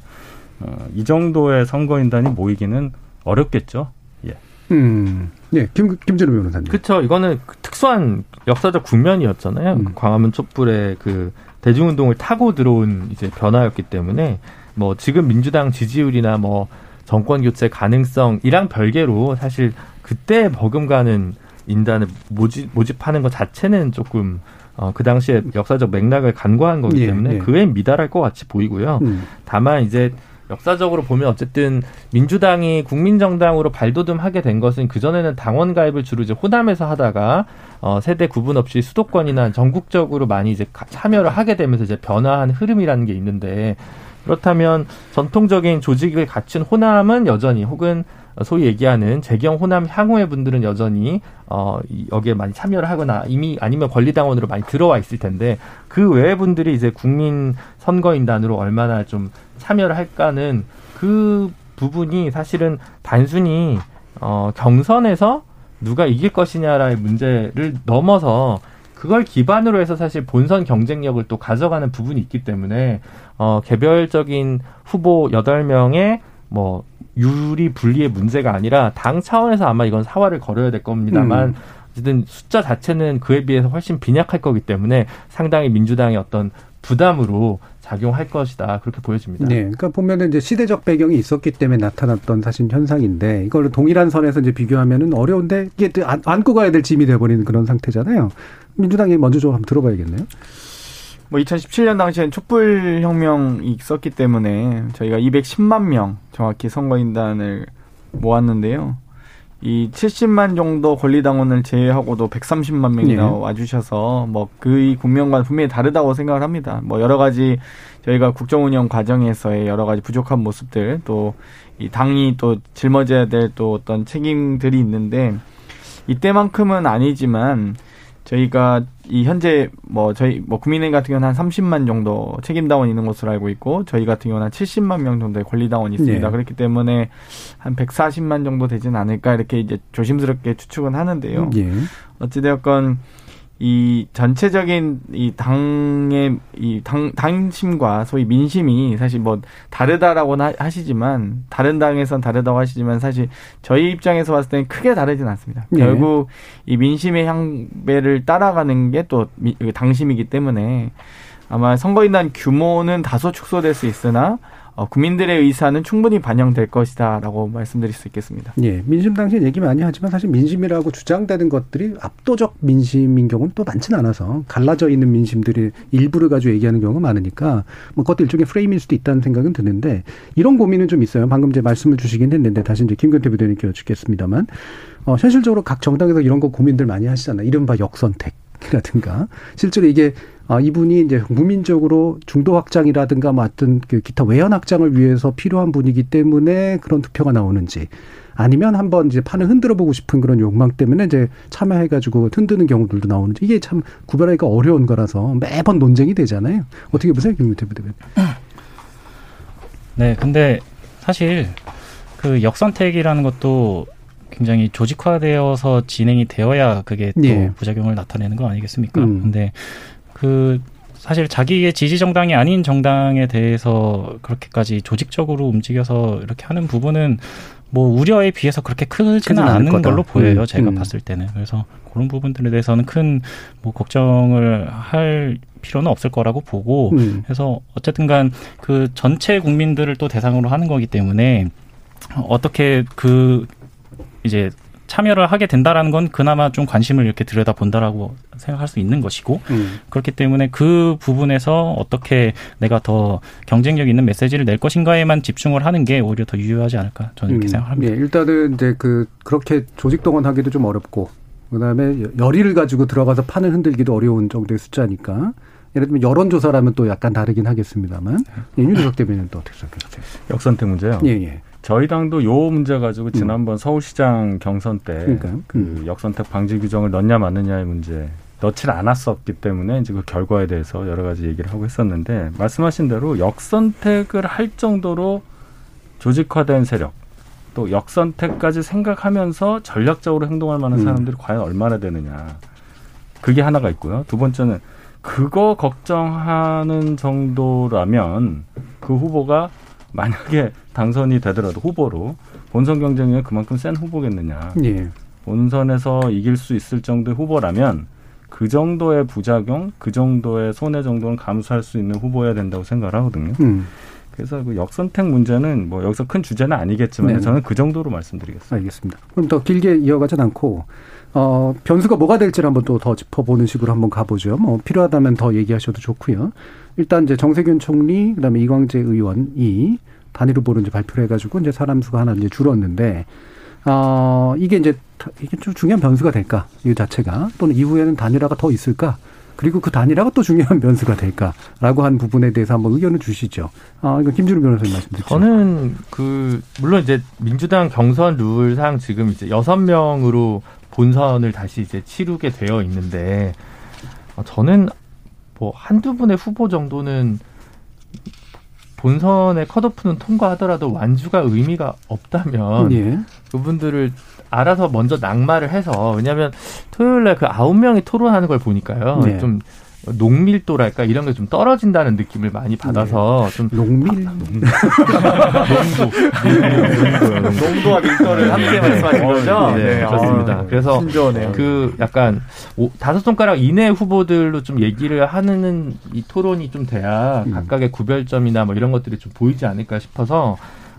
어, 이 정도의 선거인단이 모이기는 어렵겠죠. 예. 음, 네, 김 김준우 변호사님. 그렇죠. 이거는 그 특수한 역사적 국면이었잖아요. 음. 그 광화문 촛불의 그 대중운동을 타고 들어온 이제 변화였기 때문에 뭐 지금 민주당 지지율이나 뭐 정권 교체 가능성이랑 별개로 사실 그때 버금가는 인단을 모집 모집하는 것 자체는 조금 어, 그 당시에 역사적 맥락을 간과한 거기 때문에 예, 예. 그에 미달할 것 같이 보이고요. 음. 다만 이제 역사적으로 보면 어쨌든 민주당이 국민정당으로 발돋움하게 된 것은 그전에는 당원 가입을 주로 이제 호남에서 하다가 어, 세대 구분 없이 수도권이나 전국적으로 많이 이제 참여를 하게 되면서 이제 변화한 흐름이라는 게 있는데 그렇다면 전통적인 조직을 갖춘 호남은 여전히 혹은 소위 얘기하는 재경 호남 향후의 분들은 여전히 어, 여기에 많이 참여를 하거나 이미 아니면 권리당원으로 많이 들어와 있을 텐데 그 외의 분들이 이제 국민 선거인단으로 얼마나 좀 참여를 할까는 그 부분이 사실은 단순히 어, 경선에서 누가 이길 것이냐라는 문제를 넘어서 그걸 기반으로 해서 사실 본선 경쟁력을 또 가져가는 부분이 있기 때문에 어, 개별적인 후보 여덟 명의 뭐 유리 분리의 문제가 아니라 당 차원에서 아마 이건 사활을 걸어야 될 겁니다만 음. 어쨌든 숫자 자체는 그에 비해서 훨씬 빈약할 거기 때문에 상당히 민주당의 어떤 부담으로 작용할 것이다. 그렇게 보여집니다. 네. 그러니까 보면은 이제 시대적 배경이 있었기 때문에 나타났던 사실 현상인데 이걸 동일한 선에서 이제 비교하면은 어려운데 이게 안, 안고 가야 될 짐이 되어버리는 그런 상태잖아요. 민주당이 먼저 좀 한번 들어봐야겠네요. 뭐 이천십칠 년 당시엔 촛불혁명이 있었기 때문에 저희가 이백십만 명 정확히 선거인단을 모았는데요. 이 칠십만 정도 권리당원을 제외하고도 백삼십만 명이나 네. 와주셔서 뭐 그의 국면과는 분명히 다르다고 생각을 합니다. 뭐 여러 가지 저희가 국정운영 과정에서의 여러 가지 부족한 모습들 또 이 당이 또 짊어져야 될 또 어떤 책임들이 있는데 이때만큼은 아니지만 저희가 이 현재 뭐 저희 뭐 국민의힘 같은 경우는 한 삼십만 정도 책임당원이 있는 것으로 알고 있고 저희 같은 경우는 한 칠십만 명 정도의 권리당원이 있습니다. 네. 그렇기 때문에 한 백사십만 정도 되진 않을까 이렇게 이제 조심스럽게 추측은 하는데요. 네. 어찌되었건 이 전체적인 이 당의 이 당 당심과 소위 민심이 사실 뭐 다르다라고는 하시지만 다른 당에선 다르다고 하시지만 사실 저희 입장에서 봤을 때는 크게 다르진 않습니다. 네. 결국 이 민심의 향배를 따라가는 게 또 당심이기 때문에 아마 선거인단 규모는 다소 축소될 수 있으나 어, 국민들의 의사는 충분히 반영될 것이다라고 말씀드릴 수 있겠습니다. 예, 민심 당시 얘기 많이 하지만 사실 민심이라고 주장되는 것들이 압도적 민심인 경우는 또 많지는 않아서 갈라져 있는 민심들이 일부를 가지고 얘기하는 경우가 많으니까 뭐 그것도 일종의 프레임일 수도 있다는 생각은 드는데 이런 고민은 좀 있어요. 방금 제 말씀을 주시긴 했는데 다시 이제 김근태 부대님께 여쭙겠습니다만 어, 현실적으로 각 정당에서 이런 거 고민들 많이 하시잖아요. 이른바 역선택이라든가 실제로 이게 아, 이분이 이제 국민적으로 중도 확장이라든가 뭐 어떤 그 기타 외연 확장을 위해서 필요한 분이기 때문에 그런 투표가 나오는지 아니면 한번 이제 판을 흔들어 보고 싶은 그런 욕망 때문에 이제 참여해가지고 흔드는 경우들도 나오는지 이게 참 구별하기가 어려운 거라서 매번 논쟁이 되잖아요. 어떻게 보세요, 김민태 부대변인? 네, 근데 사실 그 역선택이라는 것도 굉장히 조직화되어서 진행이 되어야 그게 또 예. 부작용을 나타내는 거 아니겠습니까? 음. 근데 그 사실 자기의 지지 정당이 아닌 정당에 대해서 그렇게까지 조직적으로 움직여서 이렇게 하는 부분은 뭐 우려에 비해서 그렇게 크지는 않은 거다. 걸로 보여요. 음. 제가 음. 봤을 때는. 그래서 그런 부분들에 대해서는 큰 뭐 걱정을 할 필요는 없을 거라고 보고 음. 그래서 어쨌든 간 그 전체 국민들을 또 대상으로 하는 거기 때문에 어떻게 그 이제 참여를 하게 된다라는 건 그나마 좀 관심을 이렇게 들여다본다라고 생각할 수 있는 것이고 음. 그렇기 때문에 그 부분에서 어떻게 내가 더 경쟁력 있는 메시지를 낼 것인가에만 집중을 하는 게 오히려 더 유효하지 않을까 저는 이렇게 음. 생각합니다. 예, 일단은 이제 그 그렇게 조직 동원하기도 좀 어렵고 그다음에 열의를 가지고 들어가서 판을 흔들기도 어려운 정도의 숫자니까. 예를 들면 여론조사라면 또 약간 다르긴 하겠습니다만 예, 윤희석 대변인은 또 어떻게 생각하세요? 역선택 문제요? 예, 예. 저희 당도 요 문제 가지고 지난번 음. 서울시장 경선 때 그러니까요. 그 음. 역선택 방지 규정을 넣냐 마느냐의 문제 넣질 않았었기 때문에 이제 그 결과에 대해서 여러 가지 얘기를 하고 했었는데 말씀하신 대로 역선택을 할 정도로 조직화된 세력 또 역선택까지 생각하면서 전략적으로 행동할 만한 사람들이 음. 과연 얼마나 되느냐 그게 하나가 있고요. 두 번째는 그거 걱정하는 정도라면 그 후보가 만약에 당선이 되더라도 후보로 본선 경쟁력이 그만큼 센 후보겠느냐. 예. 본선에서 이길 수 있을 정도의 후보라면 그 정도의 부작용, 그 정도의 손해 정도는 감수할 수 있는 후보여야 된다고 생각을 하거든요. 음. 그래서 그 역선택 문제는 뭐 여기서 큰 주제는 아니겠지만 네. 저는 그 정도로 말씀드리겠습니다. 알겠습니다. 그럼 더 길게 이어가진 않고 어, 변수가 뭐가 될지를 한번 또 더 짚어보는 식으로 한번 가보죠. 뭐 필요하다면 더 얘기하셔도 좋고요. 일단 이제 정세균 총리, 그다음에 이광재 의원이 단일 후보로 이제 발표를 해가지고 이제 사람 수가 하나 이제 줄었는데 어, 이게 이제 이게 좀 중요한 변수가 될까 이 자체가 또는 이후에는 단일화가 더 있을까? 그리고 그 단일화가 또 중요한 변수가 될까라고 한 부분에 대해서 한번 의견을 주시죠. 아, 이건 김준우 변호사님 말씀드리죠. 저는 그 물론 이제 민주당 경선 룰상 지금 이제 여섯 명으로 본선을 다시 이제 치르게 되어 있는데 저는 뭐 한두 분의 후보 정도는 본선의 컷오프는 통과하더라도 완주가 의미가 없다면 예. 그분들을 알아서 먼저 낙마를 해서 왜냐하면 토요일에 그 아홉 명이 토론하는 걸 보니까요. 네. 좀 농밀도랄까 이런 게 좀 떨어진다는 느낌을 많이 받아서 네. 좀 농밀 농도 농도와 밀도를 함께 말씀하신 거죠. 네, 네. 그렇습니다. 아, 그래서 신기하네요. 그 약간 오, 다섯 손가락 이내 후보들로 좀 얘기를 하는 이 토론이 좀 돼야 음. 각각의 구별점이나 뭐 이런 것들이 좀 보이지 않을까 싶어서.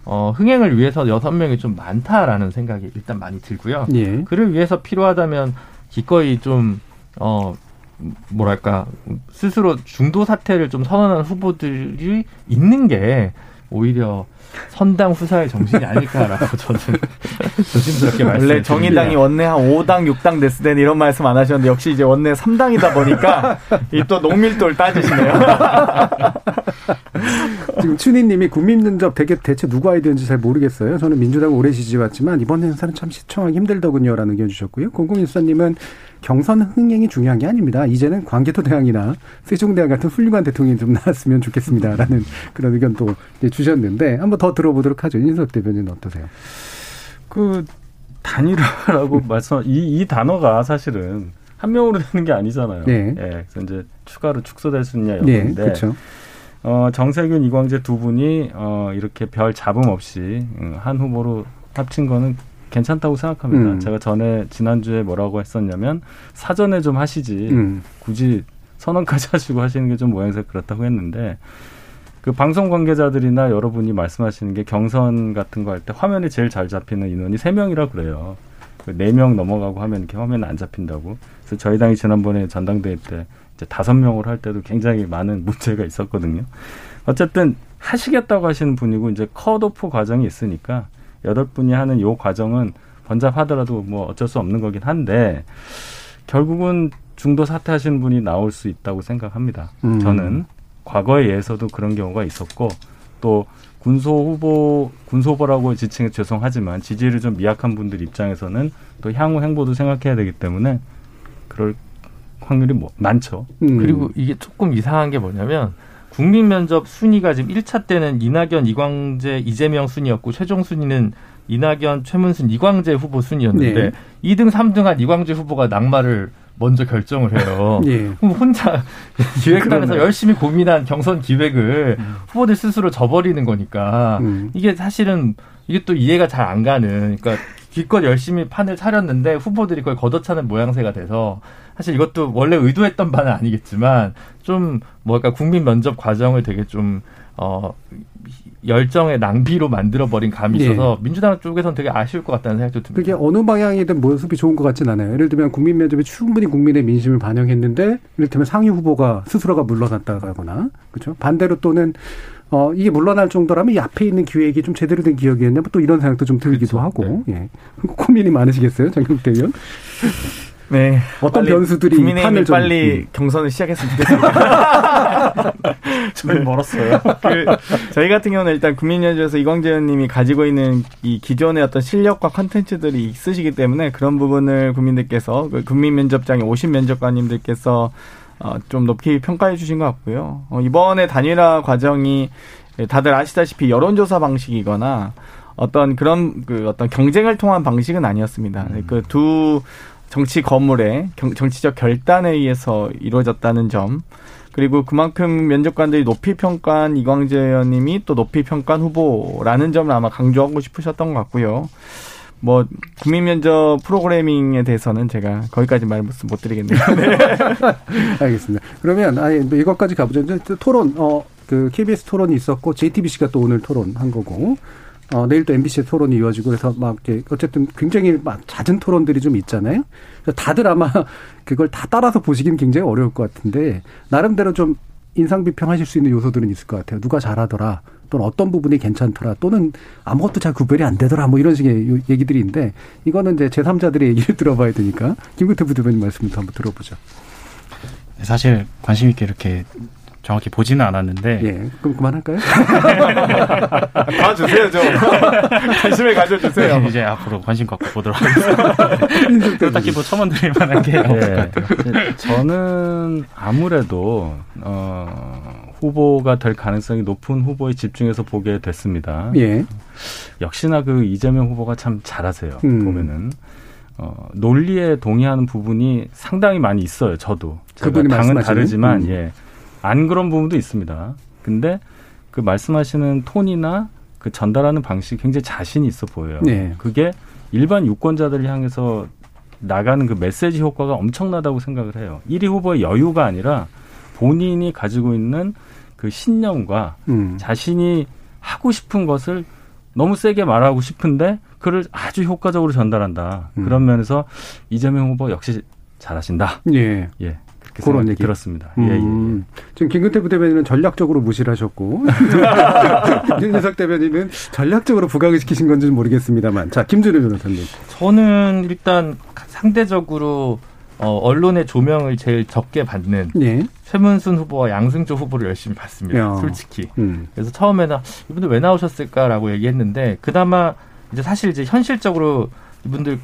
어, 흥행을 위해서 여섯 명이 좀 많다라는 생각이 일단 많이 들고요. 예. 그를 위해서 필요하다면 기꺼이 좀, 어, 뭐랄까, 스스로 중도 사퇴를 좀 선언한 후보들이 있는 게 오히려 선당 후사의 정신이 아닐까라고 저는 조심스럽게 말씀드립니다. 원래 정의당이 원내 한 오 당, 육 당 됐을 때는 이런 말씀 안 하셨는데 역시 이제 원내 삼 당이다 보니까 이 또 농밀도를 따지시네요. 지금 춘희님이 국민연접 되게 대체 누가 해야 되는지 잘 모르겠어요. 저는 민주당 오래 지지해왔지만 이번 행사는 참 시청하기 힘들더군요라는 의견 주셨고요. 공공일사님은 경선 흥행이 중요한 게 아닙니다. 이제는 광개토 대왕이나 세종대왕 같은 훌륭한 대통령이 좀 나왔으면 좋겠습니다라는 그런 의견도 주셨는데 한번 더 들어보도록 하죠. 윤석 대변인은 어떠세요? 그 단일화라고 말씀 이, 이 단어가 사실은 한 명으로 되는 게 아니잖아요. 네. 예, 그래서 이제 추가로 축소될 수 있냐 여부인데. 네, 그렇죠. 어, 정세균, 이광재 두 분이 어, 이렇게 별 잡음 없이 한 후보로 합친 거는 괜찮다고 생각합니다. 음. 제가 전에 지난주에 뭐라고 했었냐면 사전에 좀 하시지 음. 굳이 선언까지 하시고 하시는 게 좀 모양새 그렇다고 했는데 그 방송 관계자들이나 여러분이 말씀하시는 게 경선 같은 거 할 때 화면이 제일 잘 잡히는 인원이 세 명이라 그래요. 네 명 넘어가고 하면 이렇게 화면이 안 잡힌다고. 그래서 저희 당이 지난번에 전당대회 때 이제 다섯 명으로 할 때도 굉장히 많은 문제가 있었거든요. 어쨌든 하시겠다고 하시는 분이고 이제 컷오프 과정이 있으니까 여덟 분이 하는 요 과정은 번잡하더라도 뭐 어쩔 수 없는 거긴 한데 결국은 중도 사퇴하시는 분이 나올 수 있다고 생각합니다. 음. 저는 과거에 예에서도 그런 경우가 있었고 또 군소 후보 군소 후보라고 지칭해 죄송하지만 지지율이 좀 미약한 분들 입장에서는 또 향후 행보도 생각해야 되기 때문에 그럴 확률이 뭐 많죠. 음. 그리고 이게 조금 이상한 게 뭐냐면. 국민 면접 순위가 지금 일 차 때는 이낙연, 이광재, 이재명 순위였고 최종 순위는 이낙연, 최문순, 이광재 후보 순위였는데 네. 이 등, 삼 등 한 이광재 후보가 낙마를 먼저 결정을 해요. 예. 그럼 혼자 기획단에서 열심히 고민한 경선 기획을 음. 후보들 스스로 저버리는 거니까 음. 이게 사실은 이게 또 이해가 잘 안 가는. 그러니까 기껏 열심히 판을 차렸는데 후보들이 그걸 걷어차는 모양새가 돼서 사실 이것도 원래 의도했던 바는 아니겠지만 좀 뭐랄까 국민 면접 과정을 되게 좀 어. 열정의 낭비로 만들어버린 감이 있어서 예. 민주당 쪽에서는 되게 아쉬울 것 같다는 생각도 듭니다. 그게 어느 방향이든 모습이 좋은 것 같진 않아요. 예를 들면 국민 면접이 충분히 국민의 민심을 반영했는데 이를테면 상위 후보가 스스로가 물러났다거나 그렇죠? 반대로 또는 어, 이게 물러날 정도라면 이 앞에 있는 기획이 좀 제대로 된 기획이었냐 또 이런 생각도 좀 들기도 그렇죠. 하고 네. 예. 고민이 많으시겠어요? 장경태 의원. 네. 어떤 빨리, 변수들이 국민의힘이 좀, 빨리 음. 경선을 시작했으면 좋겠습니다. 저희 멀었어요. 그, 저희 같은 경우는 일단 국민연주에서 이광재 의원님이 가지고 있는 이 기존의 어떤 실력과 컨텐츠들이 있으시기 때문에 그런 부분을 국민들께서 그 국민면접장에 오신 면접관님들께서 어, 좀 높이 평가해 주신 것 같고요. 어, 이번에 단일화 과정이 다들 아시다시피 여론조사 방식이거나 어떤 그런 그 어떤 경쟁을 통한 방식은 아니었습니다. 음. 그 두 정치 건물의 정치적 결단에 의해서 이루어졌다는 점 그리고 그만큼 면접관들이 높이 평가한 이광재 의원님이 또 높이 평가한 후보라는 점을 아마 강조하고 싶으셨던 것 같고요. 뭐 국민 면접 프로그래밍에 대해서는 제가 거기까지 말 못 드리겠네요. 네. 알겠습니다. 그러면 아니 이것까지 가보죠. 이제 토론 어 그 케이비에스 토론이 있었고 제이티비씨가 또 오늘 토론한 거고. 어, 내일 또 엠비씨의 토론이 이어지고 그래서 막 이렇게 어쨌든 굉장히 막 잦은 토론들이 좀 있잖아요. 다들 아마 그걸 다 따라서 보시기는 굉장히 어려울 것 같은데 나름대로 좀 인상 비평하실 수 있는 요소들은 있을 것 같아요. 누가 잘하더라 또는 어떤 부분이 괜찮더라 또는 아무것도 잘 구별이 안 되더라 뭐 이런 식의 얘기들인데 이거는 이제 제삼자들의 얘기를 들어봐야 되니까 김근태 부대변인 말씀부터 한번 들어보죠. 사실 관심 있게 이렇게 정확히 보지는 않았는데. 예. 그럼 그만할까요? 봐주세요, 좀. 관심을 가져주세요. 이제 앞으로 관심 갖고 보도록 하겠습니다. 딱히 뭐 첨언드릴 만한 게 없을 것 같아요. 저는 아무래도 어, 후보가 될 가능성이 높은 후보에 집중해서 보게 됐습니다. 예. 역시나 그 이재명 후보가 참 잘하세요. 음. 보면은. 어, 논리에 동의하는 부분이 상당히 많이 있어요. 저도. 그분이 당은 말씀하시는? 다르지만 음. 예. 안 그런 부분도 있습니다. 근데 그 말씀하시는 톤이나 그 전달하는 방식이 굉장히 자신이 있어 보여요. 네. 그게 일반 유권자들을 향해서 나가는 그 메시지 효과가 엄청나다고 생각을 해요. 일 위 후보의 여유가 아니라 본인이 가지고 있는 그 신념과 음. 자신이 하고 싶은 것을 너무 세게 말하고 싶은데 그걸 아주 효과적으로 전달한다. 음. 그런 면에서 이재명 후보 역시 잘하신다. 네. 예. 그런 얘기 들었습니다. 음. 예, 예, 예. 지금 김근태 부대변인은 전략적으로 무시를 하셨고 윤희석 대변인은 전략적으로 부각을 시키신 건지는 모르겠습니다만 자 김준우 변호사님. 저는 일단 상대적으로 어, 언론의 조명을 제일 적게 받는 예. 최문순 후보와 양승조 후보를 열심히 봤습니다. 어. 솔직히. 음. 그래서 처음에는 이분들 왜 나오셨을까라고 얘기했는데 그나마 이제 사실 이제 현실적으로 이분들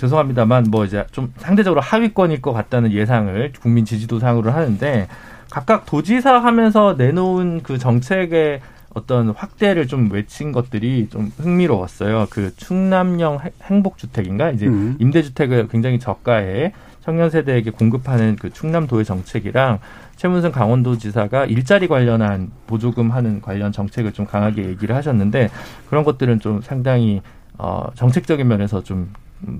죄송합니다만 뭐 이제 좀 상대적으로 하위권일 것 같다는 예상을 국민 지지도 상으로 하는데 각각 도지사 하면서 내놓은 그 정책의 어떤 확대를 좀 외친 것들이 좀 흥미로웠어요. 그 충남형 행복주택인가 이제 음. 임대주택을 굉장히 저가에 청년 세대에게 공급하는 그 충남도의 정책이랑 최문순 강원도지사가 일자리 관련한 보조금 하는 관련 정책을 좀 강하게 얘기를 하셨는데 그런 것들은 좀 상당히 어, 정책적인 면에서 좀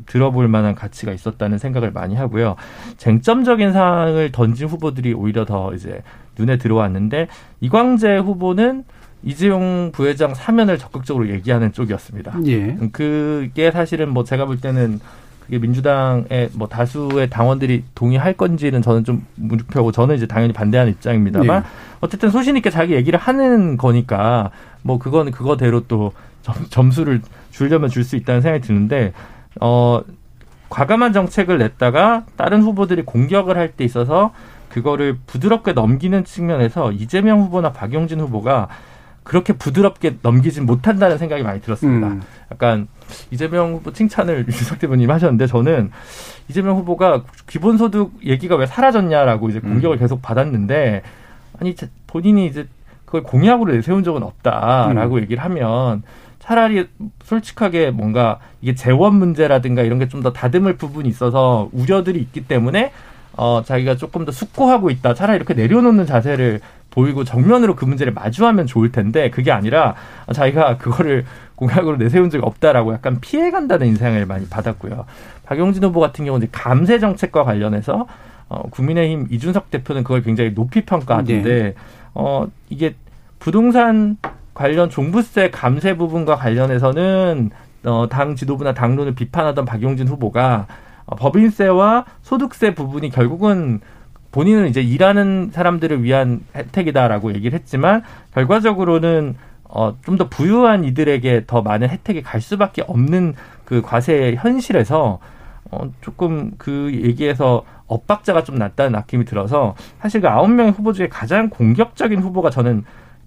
들어볼 만한 가치가 있었다는 생각을 많이 하고요. 쟁점적인 사항을 던진 후보들이 오히려 더 이제 눈에 들어왔는데 이광재 후보는 이재용 부회장 사면을 적극적으로 얘기하는 쪽이었습니다. 예. 그게 사실은 뭐 제가 볼 때는 그게 민주당의 뭐 다수의 당원들이 동의할 건지는 저는 좀 무표고 저는 이제 당연히 반대하는 입장입니다만 예. 어쨌든 소신 있게 자기 얘기를 하는 거니까 뭐 그건 그거대로 또 점, 점수를 주려면 줄 수 있다는 생각이 드는데. 어, 과감한 정책을 냈다가 다른 후보들이 공격을 할 때 있어서 그거를 부드럽게 넘기는 측면에서 이재명 후보나 박용진 후보가 그렇게 부드럽게 넘기진 못한다는 생각이 많이 들었습니다. 음. 약간 이재명 후보 칭찬을 유승민 대변인님 하셨는데 저는 이재명 후보가 기본소득 얘기가 왜 사라졌냐라고 이제 공격을 음. 계속 받았는데 아니 본인이 이제 그걸 공약으로 내세운 적은 없다라고 음. 얘기를 하면 차라리 솔직하게 뭔가 이게 재원 문제라든가 이런 게 좀 더 다듬을 부분이 있어서 우려들이 있기 때문에 어, 자기가 조금 더 숙고하고 있다. 차라리 이렇게 내려놓는 자세를 보이고 정면으로 그 문제를 마주하면 좋을 텐데 그게 아니라 자기가 그거를 공약으로 내세운 적이 없다라고 약간 피해간다는 인상을 많이 받았고요. 박용진 후보 같은 경우는 감세 정책과 관련해서 어, 국민의힘 이준석 대표는 그걸 굉장히 높이 평가하는데 네. 어, 이게 부동산 관련 종부세 감세 부분과 관련해서는 어, 당 지도부나 당론을 비판하던 박용진 후보가 어, 법인세와 소득세 부분이 결국은 본인은 이제 일하는 사람들을 위한 혜택이다라고 얘기를 했지만 결과적으로는 어, 좀 더 부유한 이들에게 더 많은 혜택이 갈 수밖에 없는 그 과세의 현실에서 어, 조금 그 얘기에서 엇박자가 좀 났다는 느낌이 들어서 사실 그 아홉 명의 후보 중에 가장 공격적인 후보가 저는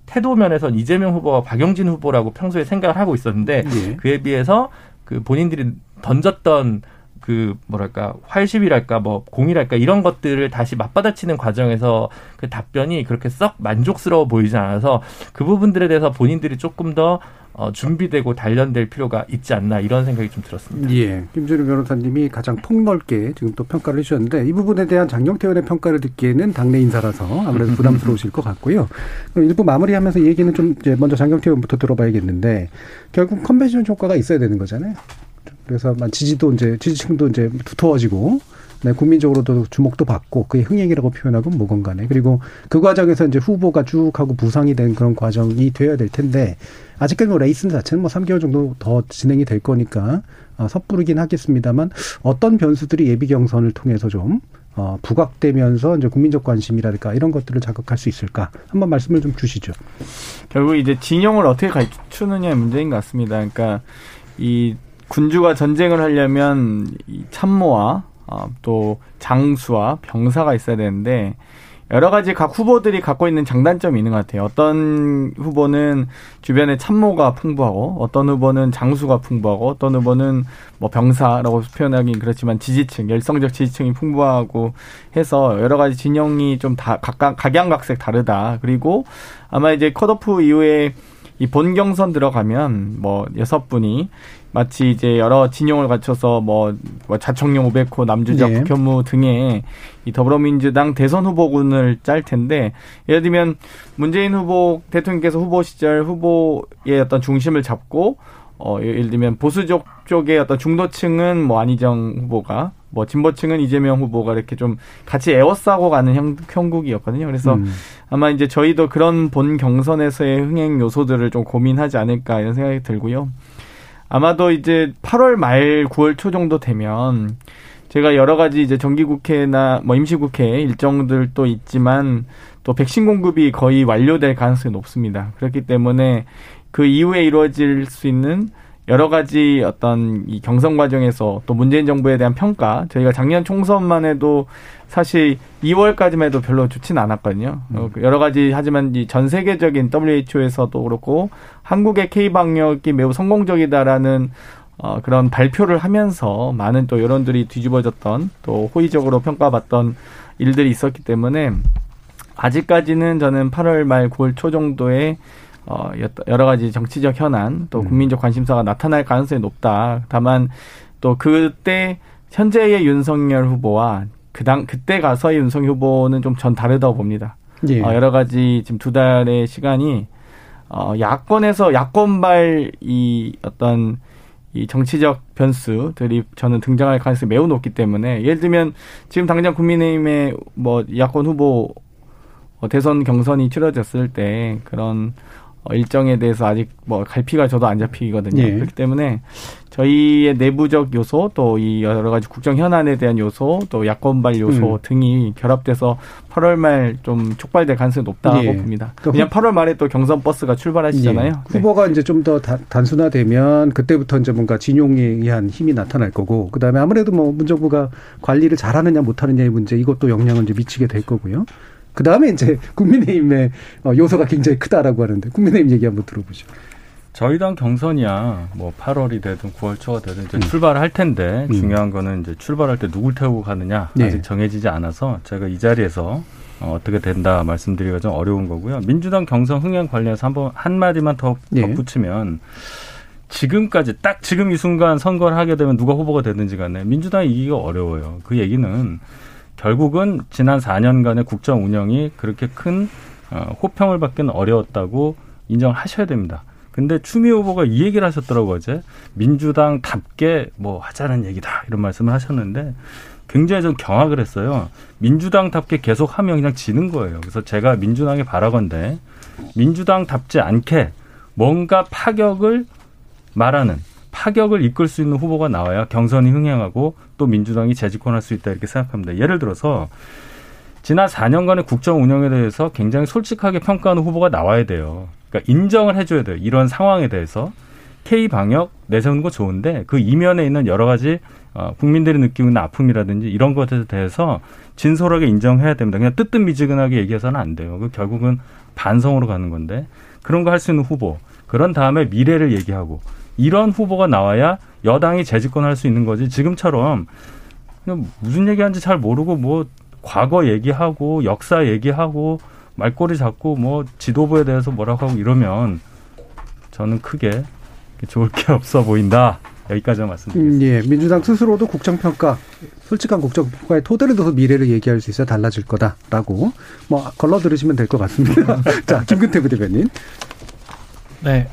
태도면에서는 이재명 후보와 박용진 후보라고 평소에 생각을 하고 있었는데 예. 그에 비해서 그 본인들이 던졌던 그 뭐랄까 활십이랄까 뭐 공이랄까 이런 것들을 다시 맞받아치는 과정에서 그 답변이 그렇게 썩 만족스러워 보이지 않아서 그 부분들에 대해서 본인들이 조금 더 어, 준비되고 단련될 필요가 있지 않나 이런 생각이 좀 들었습니다. 예, 김준우 변호사님이 가장 폭넓게 지금 또 평가를 해주셨는데 이 부분에 대한 장경태 의원의 평가를 듣기에는 당내 인사라서 아무래도 부담스러우실 것 같고요. 그럼 일부 마무리하면서 얘기는 좀 이제 먼저 장경태 의원부터 들어봐야겠는데 결국 컨벤션 효과가 있어야 되는 거잖아요. 그래서 지지도 이제 지지층도 이제 두터워지고 네, 국민적으로도 주목도 받고 그게 흥행이라고 표현하고 뭐건 간에 그리고 그 과정에서 이제 후보가 쭉 하고 부상이 된 그런 과정이 되어야 될 텐데 아직까지 뭐 레이스 자체는 뭐 삼 개월 정도 더 진행이 될 거니까 어, 섣부르긴 하겠습니다만 어떤 변수들이 예비 경선을 통해서 좀 어, 부각되면서 이제 국민적 관심이랄까 이런 것들을 자극할 수 있을까 한번 말씀을 좀 주시죠. 결국 이제 진영을 어떻게 갖추느냐의 문제인 것 같습니다. 그러니까 이 군주가 전쟁을 하려면 참모와 또 장수와 병사가 있어야 되는데 여러 가지 각 후보들이 갖고 있는 장단점이 있는 것 같아요. 어떤 후보는 주변에 참모가 풍부하고 어떤 후보는 장수가 풍부하고 어떤 후보는 뭐 병사라고 표현하긴 그렇지만 지지층, 열성적 지지층이 풍부하고 해서 여러 가지 진영이 좀 다 각각 각양각색 다르다. 그리고 아마 이제 컷오프 이후에 이 본경선 들어가면 뭐 여섯 분이 마치 이제 여러 진영을 갖춰서 뭐 자청용 오백호, 남주적, 네. 국현무 등의 이 더불어민주당 대선 후보군을 짤 텐데 예를 들면 문재인 후보 대통령께서 후보 시절 후보의 어떤 중심을 잡고 어 예를 들면 보수적 쪽의 어떤 중도층은 뭐 안희정 후보가 뭐 진보층은 이재명 후보가 이렇게 좀 같이 에워싸고 가는 형, 형국이었거든요. 그래서 음. 아마 이제 저희도 그런 본 경선에서의 흥행 요소들을 좀 고민하지 않을까 이런 생각이 들고요. 아마도 이제 팔월 말 구월 초 정도 되면 제가 여러 가지 이제 정기국회나 뭐 임시국회 일정들도 있지만 또 백신 공급이 거의 완료될 가능성이 높습니다. 그렇기 때문에 그 이후에 이루어질 수 있는 여러 가지 어떤 이 경선 과정에서 또 문재인 정부에 대한 평가 저희가 작년 총선만 해도 사실 이월까지만 해도 별로 좋진 않았거든요. 음. 여러 가지 하지만 이 전 세계적인 더블유에이치오에서도 그렇고 한국의 K-방역이 매우 성공적이다라는 어, 그런 발표를 하면서 많은 또 여론들이 뒤집어졌던 또 호의적으로 평가받던 일들이 있었기 때문에 아직까지는 저는 팔월 말 구월 초 정도에 어, 여러 가지 정치적 현안, 또 국민적 관심사가 나타날 가능성이 높다. 다만, 또 그때, 현재의 윤석열 후보와 그 당, 그때 가서의 윤석열 후보는 좀 전 다르다고 봅니다. 예. 어, 여러 가지 지금 두 달의 시간이, 어, 야권에서, 야권발 이 어떤 이 정치적 변수들이 저는 등장할 가능성이 매우 높기 때문에, 예를 들면, 지금 당장 국민의힘의 뭐, 야권 후보, 어, 대선 경선이 치러졌을 때, 그런, 어, 일정에 대해서 아직 뭐 갈피가 저도 안 잡히거든요. 예. 그렇기 때문에 저희의 내부적 요소 또 이 여러 가지 국정 현안에 대한 요소 또 야권발 요소 음. 등이 결합돼서 팔월 말 좀 촉발될 가능성이 높다고 예. 봅니다. 그냥 팔월 말에 또 경선 버스가 출발하시잖아요. 예. 네. 후보가 이제 좀 더 단순화되면 그때부터 이제 뭔가 진용에 의한 힘이 나타날 거고 그다음에 아무래도 뭐 문정부가 관리를 잘하느냐 못하느냐의 문제 이것도 영향을 이제 미치게 될 거고요. 그 다음에 이제 국민의힘의 요소가 굉장히 크다라고 하는데 국민의힘 얘기 한번 들어보죠. 저희 당 경선이야 뭐 팔월이 되든 구월 초가 되든 이제 음. 출발할 텐데 음. 중요한 거는 이제 출발할 때 누굴 태우고 가느냐 네. 아직 정해지지 않아서 제가 이 자리에서 어떻게 된다 말씀드리기가 좀 어려운 거고요. 민주당 경선 흥행 관련해서 한번 한 마디만 더 덧붙이면 지금까지 딱 지금 이 순간 선거를 하게 되면 누가 후보가 됐는지 간에 민주당이 이기기가 어려워요. 그 얘기는 결국은 지난 사 년간의 국정 운영이 그렇게 큰 호평을 받기는 어려웠다고 인정하셔야 됩니다. 근데 추미애 후보가 이 얘기를 하셨더라고요. 어제 민주당답게 뭐 하자는 얘기다 이런 말씀을 하셨는데 굉장히 좀 경악을 했어요. 민주당답게 계속 하면 그냥 지는 거예요. 그래서 제가 민주당에 바라건대 민주당답지 않게 뭔가 파격을 말하는 파격을 이끌 수 있는 후보가 나와야 경선이 흥행하고 또 민주당이 재집권할 수 있다 이렇게 생각합니다. 예를 들어서 지난 사 년간의 국정 운영에 대해서 굉장히 솔직하게 평가하는 후보가 나와야 돼요. 그러니까 인정을 해줘야 돼요. 이런 상황에 대해서 K방역 내세우는 거 좋은데 그 이면에 있는 여러 가지 국민들이 느끼고 있는 아픔이라든지 이런 것에 대해서 진솔하게 인정해야 됩니다. 그냥 뜨뜻미지근하게 얘기해서는 안 돼요. 결국은 반성으로 가는 건데 그런 거 할 수 있는 후보. 그런 다음에 미래를 얘기하고 이런 후보가 나와야 여당이 재집권할 수 있는 거지. 지금처럼 그냥 무슨 얘기하는지 잘 모르고 뭐 과거 얘기하고 역사 얘기하고 말꼬리 잡고 뭐 지도부에 대해서 뭐라고 하고 이러면 저는 크게 좋을 게 없어 보인다. 여기까지만 말씀드리겠습니다. 음, 예, 민주당 스스로도 국정평가, 솔직한 국정평가에 토대를 둬서 미래를 얘기할 수 있어 달라질 거다라고 뭐 걸러들으시면 될 것 같습니다. 자, 김근태 부대변인. 네,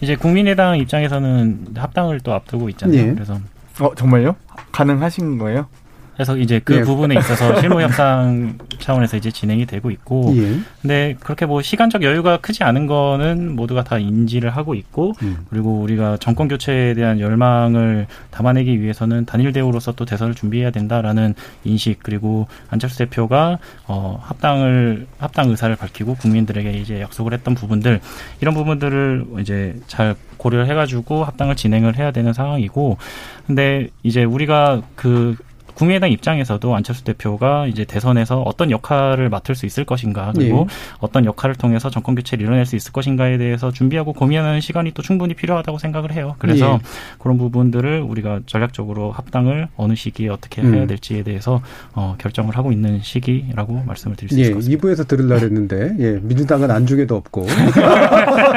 이제 국민의당 입장에서는 합당을 또 앞두고 있잖아요. 예. 그래서 어 정말요? 가능하신 거예요? 그래서 이제 그 예. 부분에 있어서 실무 협상 차원에서 이제 진행이 되고 있고, 예. 근데 그렇게 뭐 시간적 여유가 크지 않은 거는 모두가 다 인지를 하고 있고, 음. 그리고 우리가 정권 교체에 대한 열망을 담아내기 위해서는 단일 대우로서 또 대선을 준비해야 된다라는 인식, 그리고 안철수 대표가 어, 합당을 합당 의사를 밝히고 국민들에게 이제 약속을 했던 부분들 이런 부분들을 이제 잘 고려를 해가지고 합당을 진행을 해야 되는 상황이고, 근데 이제 우리가 그 국민의당 입장에서도 안철수 대표가 이제 대선에서 어떤 역할을 맡을 수 있을 것인가 그리고 예. 어떤 역할을 통해서 정권 교체를 이뤄낼 수 있을 것인가에 대해서 준비하고 고민하는 시간이 또 충분히 필요하다고 생각을 해요. 그래서 예. 그런 부분들을 우리가 전략적으로 합당을 어느 시기에 어떻게 음. 해야 될지에 대해서 어, 결정을 하고 있는 시기라고 말씀을 드릴 수 예. 있을 것 같습니다. 이 부에서 들으려고 했는데 예. 민주당은 안중에도 없고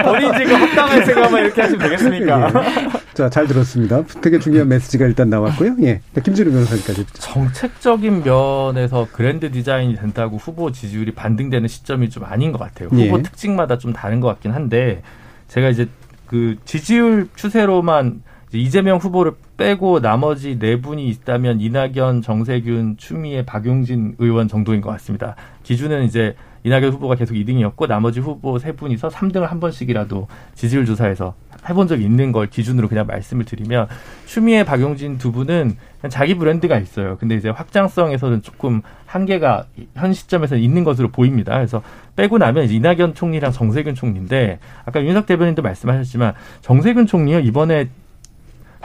본인 지금 합당할 생각만 이렇게 하시면 되겠습니까? 예. 자, 잘 들었습니다. 되게 중요한 메시지가 일단 나왔고요. 예, 김준우 변호사님까지. 정책적인 면에서 그랜드 디자인이 된다고 후보 지지율이 반등되는 시점이 좀 아닌 것 같아요. 예. 후보 특징마다 좀 다른 것 같긴 한데 제가 이제 그 지지율 추세로만 이재명 후보를 빼고 나머지 네 분이 있다면 이낙연, 정세균, 추미애, 박용진 의원 정도인 것 같습니다. 기준은 이제 이낙연 후보가 계속 이 등이었고 나머지 후보 세 분이서 삼 등을 한 번씩이라도 지지율 조사에서 해본 적이 있는 걸 기준으로 그냥 말씀을 드리면 추미애, 박용진 두 분은 그냥 자기 브랜드가 있어요. 근데 이제 확장성에서는 조금 한계가 현 시점에서는 있는 것으로 보입니다. 그래서 빼고 나면 이제 이낙연 총리랑 정세균 총리인데 아까 윤희석 대변인도 말씀하셨지만 정세균 총리요 이번에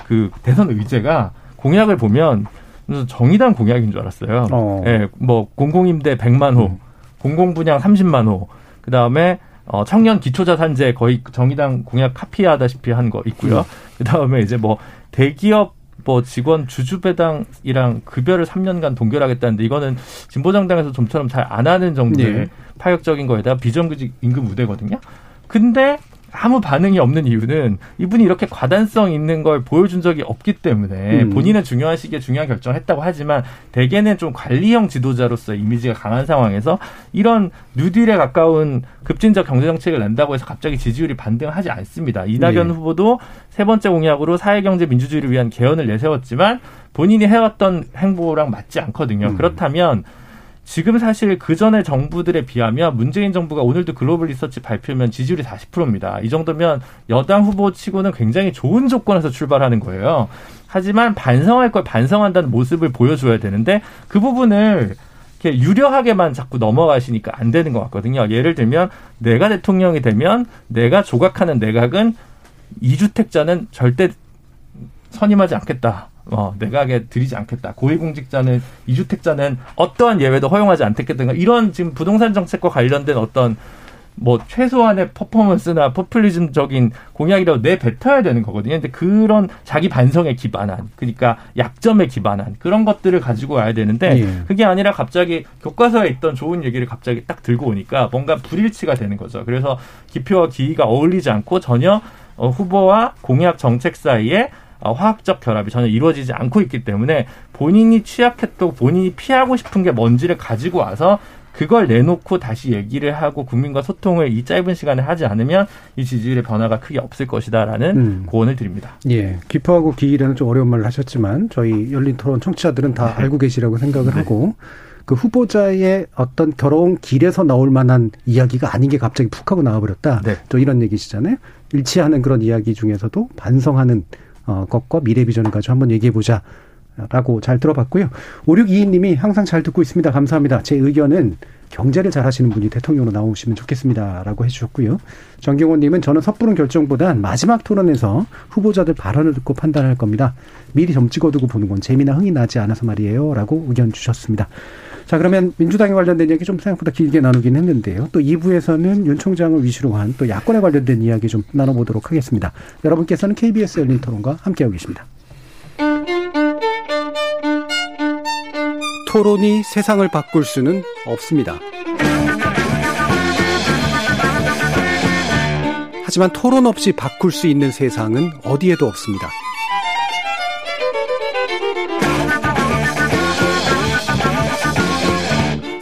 그 대선 의제가 공약을 보면 정의당 공약인 줄 알았어요. 어. 예, 뭐 공공임대 백만 호. 음. 공공분양 삼십만 호, 그 다음에 어, 청년 기초자산제 거의 정의당 공약 카피하다시피 한 거 있고요. 음. 그 다음에 이제 뭐 대기업 뭐 직원 주주배당이랑 급여를 삼 년간 동결하겠다는데 이거는 진보정당에서 좀처럼 잘 안 하는 정도의 네. 파격적인 거에다가 비정규직 임금 우대거든요. 근데 아무 반응이 없는 이유는 이분이 이렇게 과단성 있는 걸 보여준 적이 없기 때문에 음. 본인은 중요한 시기에 중요한 결정을 했다고 하지만 대개는 좀 관리형 지도자로서의 이미지가 강한 상황에서 이런 뉴딜에 가까운 급진적 경제정책을 낸다고 해서 갑자기 지지율이 반등하지 않습니다. 이낙연 네. 후보도 세 번째 공약으로 사회경제 민주주의를 위한 개헌을 내세웠지만 본인이 해왔던 행보랑 맞지 않거든요. 음. 그렇다면 지금 사실 그전의 정부들에 비하면 문재인 정부가 오늘도 글로벌 리서치 발표면 지지율이 사십 퍼센트입니다. 이 정도면 여당 후보치고는 굉장히 좋은 조건에서 출발하는 거예요. 하지만 반성할 걸 반성한다는 모습을 보여줘야 되는데 그 부분을 이렇게 유려하게만 자꾸 넘어가시니까 안 되는 것 같거든요. 예를 들면 내가 대통령이 되면 내가 조각하는 내각은 이주택자는 절대 선임하지 않겠다. 어, 내각에 들이지 않겠다. 고위공직자는 이주택자는 어떠한 예외도 허용하지 않겠다든가 이런 지금 부동산 정책과 관련된 어떤 뭐 최소한의 퍼포먼스나 포퓰리즘적인 공약이라도 내뱉어야 되는 거거든요. 근데 그런 자기 반성에 기반한 그러니까 약점에 기반한 그런 것들을 가지고 와야 되는데 예. 그게 아니라 갑자기 교과서에 있던 좋은 얘기를 갑자기 딱 들고 오니까 뭔가 불일치가 되는 거죠. 그래서 기표와 기이가 어울리지 않고 전혀 어, 후보와 공약 정책 사이에 어, 화학적 결합이 전혀 이루어지지 않고 있기 때문에 본인이 취약했던, 본인이 피하고 싶은 게 뭔지를 가지고 와서 그걸 내놓고 다시 얘기를 하고 국민과 소통을 이 짧은 시간에 하지 않으면 이 지지율의 변화가 크게 없을 것이다라는 음. 고언을 드립니다. 예, 기포하고 기이라는 좀 어려운 말을 하셨지만 저희 열린 토론 청취자들은 다 알고 계시라고 생각을 네. 하고 그 후보자의 어떤 결혼 길에서 나올 만한 이야기가 아닌 게 갑자기 푹 하고 나와버렸다. 네. 또 이런 얘기시잖아요. 일치하는 그런 이야기 중에서도 반성하는 것과 미래 비전을 가지고 한번 얘기해보자. 라고 잘 들어봤고요. 오육이이 님이 항상 잘 듣고 있습니다. 감사합니다. 제 의견은 경제를 잘하시는 분이 대통령으로 나오시면 좋겠습니다. 라고 해주셨고요. 정경호님은 저는 섣부른 결정보단 마지막 토론에서 후보자들 발언을 듣고 판단할 겁니다. 미리 점 찍어두고 보는 건 재미나 흥이 나지 않아서 말이에요. 라고 의견 주셨습니다. 자, 그러면 민주당에 관련된 이야기 좀 생각보다 길게 나누긴 했는데요. 또 이 부에서는 윤 총장을 위시로 한 또 야권에 관련된 이야기 좀 나눠보도록 하겠습니다. 여러분께서는 케이비에스 열린 토론과 함께하고 계십니다. 토론이 세상을 바꿀 수는 없습니다. 하지만 토론 없이 바꿀 수 있는 세상은 어디에도 없습니다.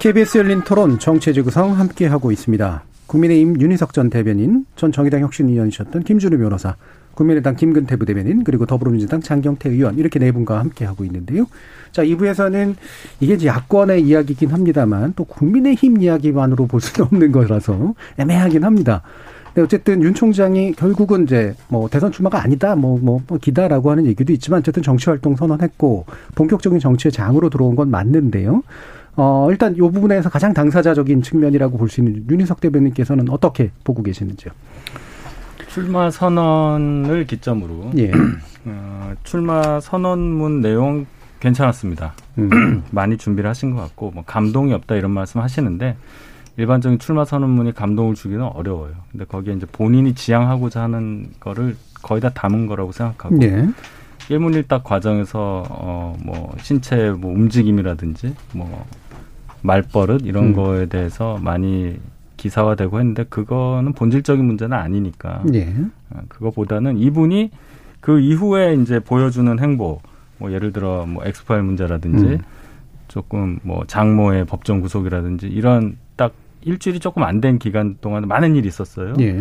케이비에스 열린 토론 정체제 구성 함께하고 있습니다. 국민의힘 윤희석 전 대변인, 전 정의당 혁신위원이셨던 김준우 변호사, 국민의당 김근태 부대변인, 그리고 더불어민주당 장경태 의원 이렇게 네 분과 함께하고 있는데요. 자, 이 부에서는 이게 이제 야권의 이야기이긴 합니다만 또 국민의힘 이야기만으로 볼 수는 없는 거라서 애매하긴 합니다. 네, 어쨌든 윤 총장이 결국은 이제 뭐 대선 출마가 아니다, 뭐, 뭐, 뭐, 기다라고 하는 얘기도 있지만 어쨌든 정치활동 선언했고 본격적인 정치의 장으로 들어온 건 맞는데요. 어, 일단 이 부분에서 가장 당사자적인 측면이라고 볼 수 있는 윤희석 대변인께서는 어떻게 보고 계시는지요? 출마 선언을 기점으로. 예. 어, 출마 선언문 내용 괜찮았습니다. 음. 많이 준비를 하신 것 같고, 뭐, 감동이 없다 이런 말씀 하시는데, 일반적인 출마 선언문이 감동을 주기는 어려워요. 근데 거기에 이제 본인이 지향하고자 하는 거를 거의 다 담은 거라고 생각하고 네. 일문일답 과정에서 어 뭐 신체 뭐 움직임이라든지 뭐 말버릇 이런 음. 거에 대해서 많이 기사화되고 했는데 그거는 본질적인 문제는 아니니까 네. 그거보다는 이분이 그 이후에 이제 보여주는 행보, 뭐 예를 들어 뭐 엑스파일 문제라든지 음. 조금 뭐 장모의 법정 구속이라든지 이런 일주일이 조금 안 된 기간 동안 많은 일이 있었어요. 예.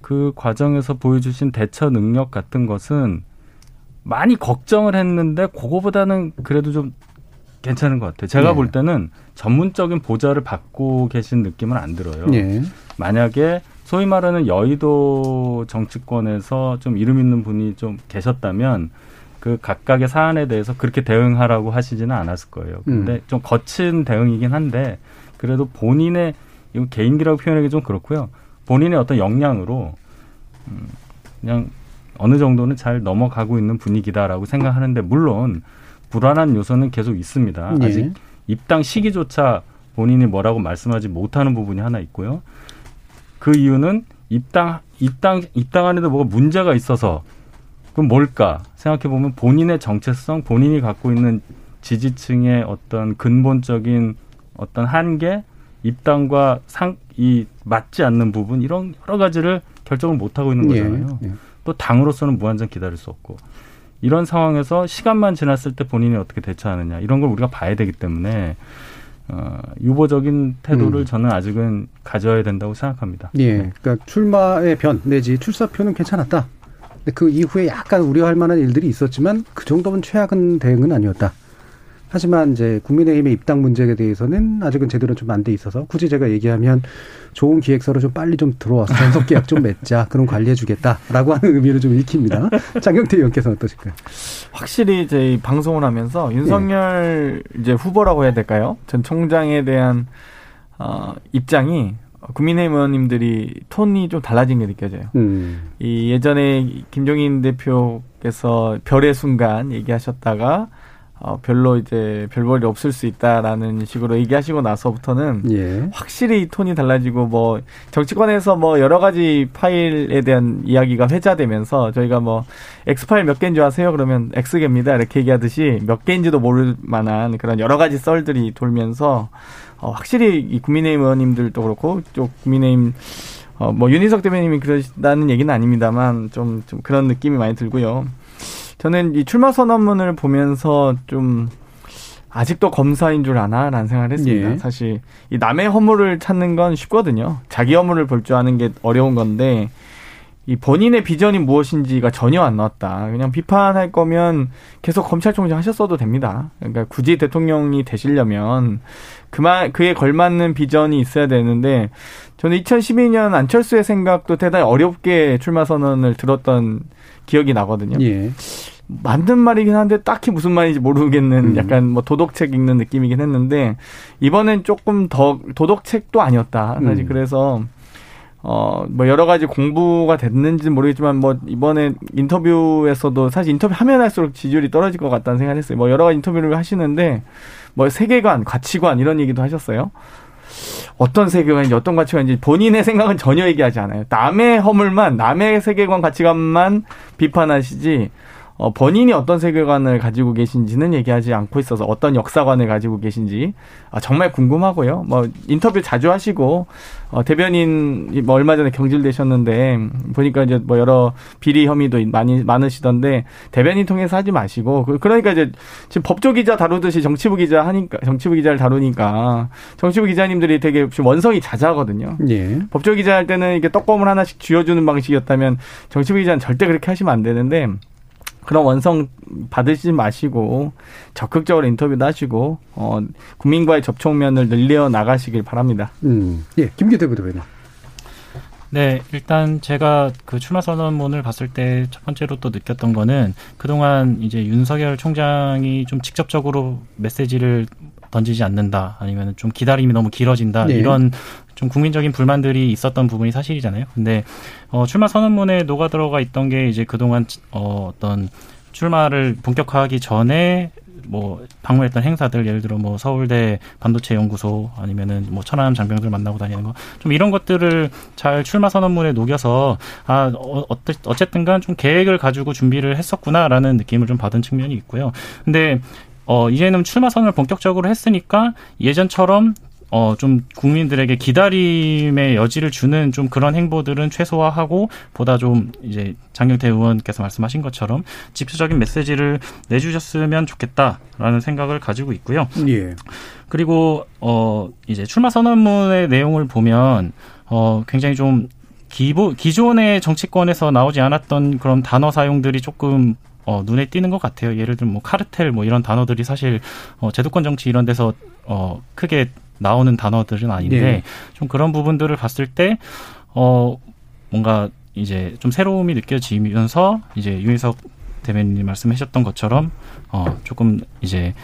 그 과정에서 보여주신 대처 능력 같은 것은 많이 걱정을 했는데 그거보다는 그래도 좀 괜찮은 것 같아요. 제가 예. 볼 때는 전문적인 보좌를 받고 계신 느낌은 안 들어요. 예. 만약에 소위 말하는 여의도 정치권에서 좀 이름 있는 분이 좀 계셨다면 그 각각의 사안에 대해서 그렇게 대응하라고 하시지는 않았을 거예요. 근데 음. 좀 거친 대응이긴 한데 그래도 본인의, 이거 개인기라고 표현하기 좀 그렇고요. 본인의 어떤 역량으로 그냥 어느 정도는 잘 넘어가고 있는 분위기다라고 생각하는데 물론 불안한 요소는 계속 있습니다. 네. 아직 입당 시기조차 본인이 뭐라고 말씀하지 못하는 부분이 하나 있고요. 그 이유는 입당, 입당, 입당 안에도 뭐가 문제가 있어서 그럼 뭘까? 생각해보면 본인의 정체성, 본인이 갖고 있는 지지층의 어떤 근본적인 어떤 한계, 입당과 상, 이 맞지 않는 부분 이런 여러 가지를 결정을 못하고 있는 거잖아요. 예, 예. 또 당으로서는 무한정 기다릴 수 없고 이런 상황에서 시간만 지났을 때 본인이 어떻게 대처하느냐 이런 걸 우리가 봐야 되기 때문에 어, 유보적인 태도를 음. 저는 아직은 가져야 된다고 생각합니다. 예, 네. 그러니까 출마의 변 내지 출사표는 괜찮았다. 근데 그 이후에 약간 우려할 만한 일들이 있었지만 그 정도면 최악은 대응은 아니었다. 하지만 이제 국민의힘의 입당 문제에 대해서는 아직은 제대로 좀 안 돼 있어서 굳이 제가 얘기하면 좋은 기획서로 좀 빨리 좀 들어와서 전속 계약 좀 맺자. 그럼 관리해 주겠다라고 하는 의미로 좀 읽힙니다. 장경태 의원께서는 어떠실까요? 확실히 이제 이 방송을 하면서 윤석열 예. 이제 후보라고 해야 될까요? 전 총장에 대한 어, 입장이 국민의힘 의원님들이 톤이 좀 달라진 게 느껴져요. 음. 이 예전에 김종인 대표께서 별의 순간 얘기하셨다가 어, 별로 이제 별볼이 없을 수 있다라는 식으로 얘기하시고 나서부터는 예. 확실히 톤이 달라지고 뭐 정치권에서 뭐 여러 가지 파일에 대한 이야기가 회자되면서 저희가 뭐 X 파일 몇 개인 줄 아세요? 그러면 X 개입니다 이렇게 얘기하듯이 몇 개인지도 모를 만한 그런 여러 가지 썰들이 돌면서 어, 확실히 이 국민의힘 의원님들도 그렇고 또 국민의힘 어, 뭐 윤희석 대변인님이 그러시다는 얘기는 아닙니다만 좀, 좀 그런 느낌이 많이 들고요. 저는 이 출마 선언문을 보면서 좀 아직도 검사인 줄 아나? 라는 생각을 했습니다. 예. 사실 이 남의 허물을 찾는 건 쉽거든요. 자기 허물을 볼 줄 아는 게 어려운 건데 이 본인의 비전이 무엇인지가 전혀 안 나왔다. 그냥 비판할 거면 계속 검찰총장 하셨어도 됩니다. 그러니까 굳이 대통령이 되시려면 그만 그에 걸맞는 비전이 있어야 되는데 저는 이천십이 년 안철수의 생각도 대단히 어렵게 출마 선언을 들었던 기억이 나거든요. 예. 맞는 말이긴 한데 딱히 무슨 말인지 모르겠는 약간 뭐 도덕책 읽는 느낌이긴 했는데 이번엔 조금 더 도덕책도 아니었다. 사실 음. 그래서 어, 뭐 여러 가지 공부가 됐는지는 모르겠지만 뭐 이번에 인터뷰에서도 사실 인터뷰 하면 할수록 지지율이 떨어질 것 같다는 생각을 했어요. 뭐 여러 가지 인터뷰를 하시는데 뭐 세계관, 가치관 이런 얘기도 하셨어요. 어떤 세계관인지 어떤 가치관인지 본인의 생각은 전혀 얘기하지 않아요. 남의 허물만, 남의 세계관, 가치관만 비판하시지 어, 본인이 어떤 세계관을 가지고 계신지는 얘기하지 않고 있어서 어떤 역사관을 가지고 계신지 아, 정말 궁금하고요. 뭐 인터뷰 자주 하시고 어, 대변인 뭐 얼마 전에 경질되셨는데 보니까 이제 뭐 여러 비리 혐의도 많이 많으시던데 대변인 통해서 하지 마시고 그러니까 이제 지금 법조 기자 다루듯이 정치부 기자 하니까 정치부 기자를 다루니까 정치부 기자님들이 되게 지금 원성이 자자하거든요. 예. 법조 기자 할 때는 이렇게 떡고물 하나씩 쥐어주는 방식이었다면 정치부 기자는 절대 그렇게 하시면 안 되는데. 그런 원성 받으시지 마시고 적극적으로 인터뷰도 하시고 어, 국민과의 접촉면을 늘려 나가시길 바랍니다. 음, 예, 김기태 부대변인. 네, 일단 제가 그 출마 선언문을 봤을 때 첫 번째로 또 느꼈던 거는 그동안 이제 윤석열 총장이 좀 직접적으로 메시지를 던지지 않는다, 아니면 좀 기다림이 너무 길어진다, 네. 이런 좀 국민적인 불만들이 있었던 부분이 사실이잖아요. 근데 어, 출마 선언문에 녹아 들어가 있던 게 이제 그동안 어, 어떤 출마를 본격화하기 전에 뭐 방문했던 행사들, 예를 들어 뭐 서울대 반도체 연구소 아니면은 뭐 천안 장병들 만나고 다니는 거, 좀 이런 것들을 잘 출마 선언문에 녹여서 아 어쨌 어쨌든간 좀 계획을 가지고 준비를 했었구나라는 느낌을 좀 받은 측면이 있고요. 근데 어, 이제는 출마 선언을 본격적으로 했으니까 예전처럼 어, 좀 국민들에게 기다림의 여지를 주는 좀 그런 행보들은 최소화하고 보다 좀 이제 장경태 의원께서 말씀하신 것처럼 집중적인 메시지를 내주셨으면 좋겠다라는 생각을 가지고 있고요. 예. 그리고 어, 이제 출마 선언문의 내용을 보면 어, 굉장히 좀 기보, 기존의 정치권에서 나오지 않았던 그런 단어 사용들이 조금 어, 눈에 띄는 것 같아요. 예를 들면 뭐 카르텔 뭐 이런 단어들이 사실 어, 제도권 정치 이런 데서 어, 크게 나오는 단어들은 아닌데 네. 좀 그런 부분들을 봤을 때 어, 뭔가 이제 좀 새로움이 느껴지면서 이제 윤희석 대변인님 말씀하셨던 것처럼 어, 조금 이제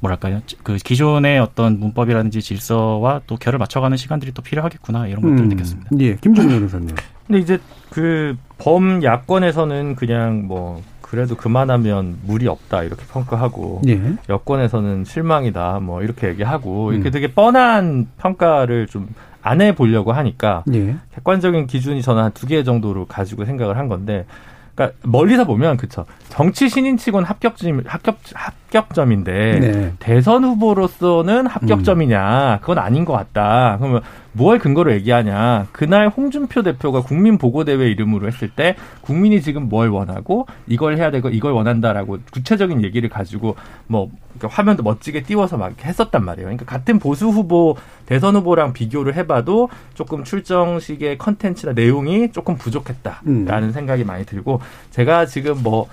뭐랄까요? 그 기존의 어떤 문법이라든지 질서와 또 결을 맞춰가는 시간들이 또 필요하겠구나 이런 것들을 음, 느꼈습니다. 예, 김준우 변호사님. 근데 이제 그 범 야권에서는 그냥 뭐 그래도 그만하면 무리 없다 이렇게 평가하고 예. 여권에서는 실망이다 뭐 이렇게 얘기하고 음. 이렇게 되게 뻔한 평가를 좀 안 해보려고 하니까 예. 객관적인 기준이 저는 한 두 개 정도로 가지고 생각을 한 건데. 그러니까 멀리서 보면 그쵸 정치 신인치곤 합격점 합격 합격점인데 네. 대선 후보로서는 합격점이냐 그건 아닌 것 같다. 그러면 뭘 근거로 얘기하냐? 그날 홍준표 대표가 국민 보고대회 이름으로 했을 때 국민이 지금 뭘 원하고 이걸 해야 되고 이걸 원한다라고 구체적인 얘기를 가지고 뭐 화면도 멋지게 띄워서 막 했었단 말이에요. 그러니까 같은 보수 후보 대선 후보랑 비교를 해봐도 조금 출정식의 컨텐츠나 내용이 조금 부족했다라는 음. 생각이 많이 들고 제가 지금 뭐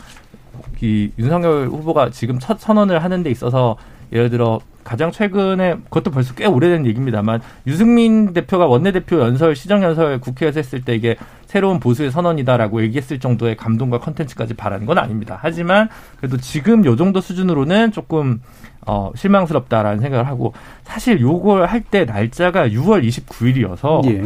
이 윤석열 후보가 지금 첫 선언을 하는 데 있어서 예를 들어 가장 최근에 그것도 벌써 꽤 오래된 얘기입니다만 유승민 대표가 원내대표 연설 시정연설 국회에서 했을 때 이게 새로운 보수의 선언이다라고 얘기했을 정도의 감동과 컨텐츠까지 바라는 건 아닙니다. 하지만 그래도 지금 요 정도 수준으로는 조금 어, 실망스럽다라는 생각을 하고 사실 요걸 할 때 날짜가 유월 이십구일이어서 예.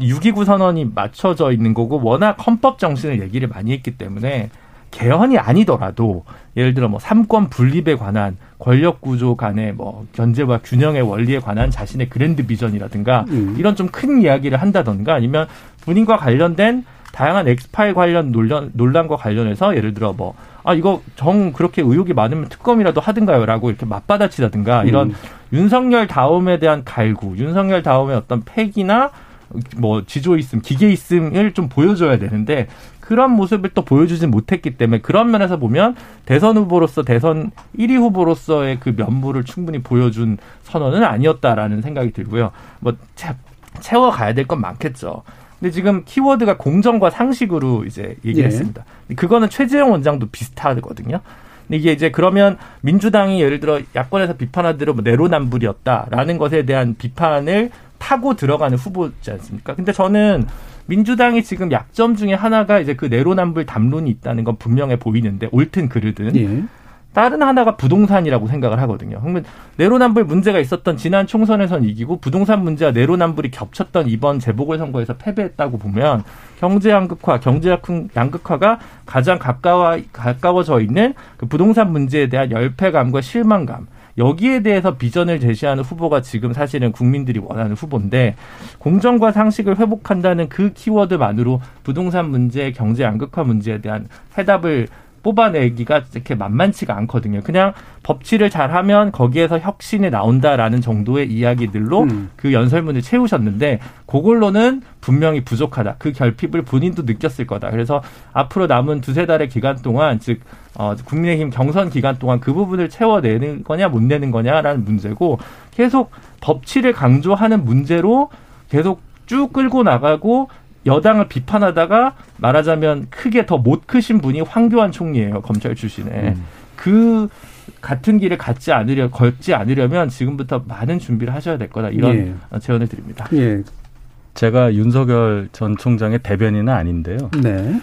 육이구 선언이 맞춰져 있는 거고 워낙 헌법 정신을 얘기를 많이 했기 때문에 개헌이 아니더라도 예를 들어 뭐 삼권 분립에 관한 권력 구조 간의 뭐 견제와 균형의 원리에 관한 자신의 그랜드 비전이라든가 음. 이런 좀 큰 이야기를 한다든가 아니면 본인과 관련된 다양한 엑스파일 관련 논란, 논란과 관련해서 예를 들어 뭐 아 이거 정 그렇게 의혹이 많으면 특검이라도 하든가요라고 이렇게 맞받아치다든가 이런 음. 윤석열 다움에 대한 갈구, 윤석열 다움의 어떤 패기나 뭐 지조 있음, 기계 있음을 좀 보여줘야 되는데 그런 모습을 또 보여주진 못했기 때문에 그런 면에서 보면 대선 후보로서 대선 일 위 후보로서의 그 면모를 충분히 보여준 선언은 아니었다라는 생각이 들고요. 뭐 채, 채워가야 될 건 많겠죠. 근데 지금 키워드가 공정과 상식으로 이제 얘기했습니다. 예. 그거는 최재형 원장도 비슷하거든요. 근데 이게 이제 그러면 민주당이 예를 들어 야권에서 비판하더라도 뭐 내로남불이었다라는 것에 대한 비판을 타고 들어가는 후보지 않습니까? 근데 저는 민주당이 지금 약점 중에 하나가 이제 그 내로남불 담론이 있다는 건 분명해 보이는데 옳든 그르든. 예. 다른 하나가 부동산이라고 생각을 하거든요. 그러면 내로남불 문제가 있었던 지난 총선에선 이기고 부동산 문제와 내로남불이 겹쳤던 이번 재보궐선거에서 패배했다고 보면 경제 양극화, 경제 양극화가 가장 가까워, 가까워져 있는 그 부동산 문제에 대한 열패감과 실망감. 여기에 대해서 비전을 제시하는 후보가 지금 사실은 국민들이 원하는 후보인데 공정과 상식을 회복한다는 그 키워드만으로 부동산 문제, 경제 양극화 문제에 대한 해답을 뽑아내기가 이렇게 만만치가 않거든요. 그냥 법치를 잘하면 거기에서 혁신이 나온다라는 정도의 이야기들로 음. 그 연설문을 채우셨는데 그걸로는 분명히 부족하다. 그 결핍을 본인도 느꼈을 거다. 그래서 앞으로 남은 두세 달의 기간 동안 즉 어, 국민의힘 경선 기간 동안 그 부분을 채워내는 거냐 못 내는 거냐라는 문제고 계속 법치를 강조하는 문제로 계속 쭉 끌고 나가고 여당을 비판하다가 말하자면 크게 더 못 크신 분이 황교안 총리예요. 검찰 출신에. 음. 그 같은 길을 갖지 않으려, 걷지 않으려면 지금부터 많은 준비를 하셔야 될 거다. 이런 예. 제언을 드립니다. 예. 제가 윤석열 전 총장의 대변인은 아닌데요. 네.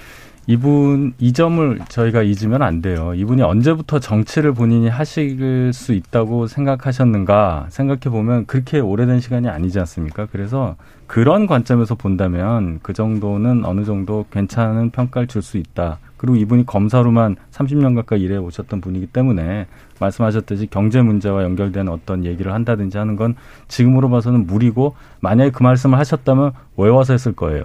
이분 이 점을 저희가 잊으면 안 돼요. 이분이 언제부터 정치를 본인이 하실 수 있다고 생각하셨는가 생각해보면 그렇게 오래된 시간이 아니지 않습니까? 그래서 그런 관점에서 본다면 그 정도는 어느 정도 괜찮은 평가를 줄 수 있다. 그리고 이분이 검사로만 삼십 년 가까이 일해 오셨던 분이기 때문에 말씀하셨듯이 경제 문제와 연결된 어떤 얘기를 한다든지 하는 건 지금으로 봐서는 무리고 만약에 그 말씀을 하셨다면 외워서 했을 거예요.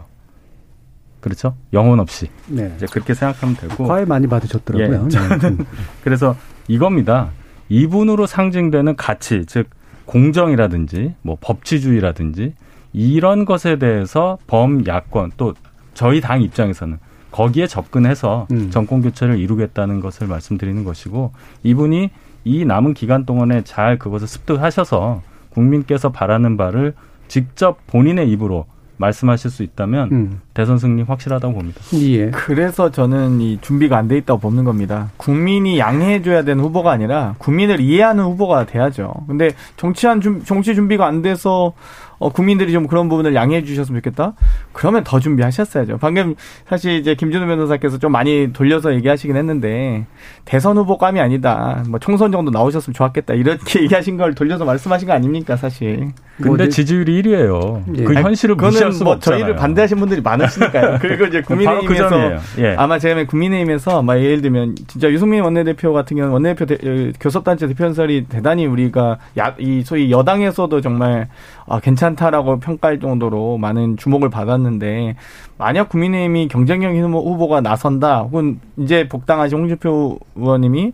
그렇죠? 영혼 없이. 네. 이제 그렇게 생각하면 되고. 과외 많이 받으셨더라고요. 예, 저는 그래서 이겁니다. 이분으로 상징되는 가치, 즉 공정이라든지 뭐 법치주의라든지 이런 것에 대해서 범야권 또 저희 당 입장에서는 거기에 접근해서 음. 정권 교체를 이루겠다는 것을 말씀드리는 것이고 이분이 이 남은 기간 동안에 잘 그것을 습득하셔서 국민께서 바라는 바를 직접 본인의 입으로 말씀하실 수 있다면 음. 대선 승리 확실하다고 봅니다. 예. 그래서 저는 이 준비가 안 돼 있다고 보는 겁니다. 국민이 양해해줘야 되는 후보가 아니라 국민을 이해하는 후보가 돼야죠. 근데 정치한 준, 정치 준비가 안 돼서 어, 국민들이 좀 그런 부분을 양해해 주셨으면 좋겠다. 그러면 더 준비하셨어야죠. 방금 사실 이제 김준우 변호사께서 좀 많이 돌려서 얘기하시긴 했는데 대선 후보감이 아니다. 뭐 총선 정도 나오셨으면 좋았겠다. 이렇게 얘기하신 걸 돌려서 말씀하신 거 아닙니까, 사실. 근데 지지율이 일 위예요. 예. 그 현실을 무시할 수가 뭐 없잖아요. 저희를 반대하신 분들이 많으시니까요. 그리고 이제 국민의힘에서 그 예. 아마 제가 국민의힘에서 막 예를 들면 진짜 유승민 원내대표 같은 경우는 원내대표 대, 교섭단체 대표 연설이 대단히 우리가 야, 이 소위 여당에서도 정말 아, 괜찮다라고 평가할 정도로 많은 주목을 받았는데 만약 국민의힘이 경쟁력 있는 후보가 나선다 혹은 이제 복당하신 홍준표 의원님이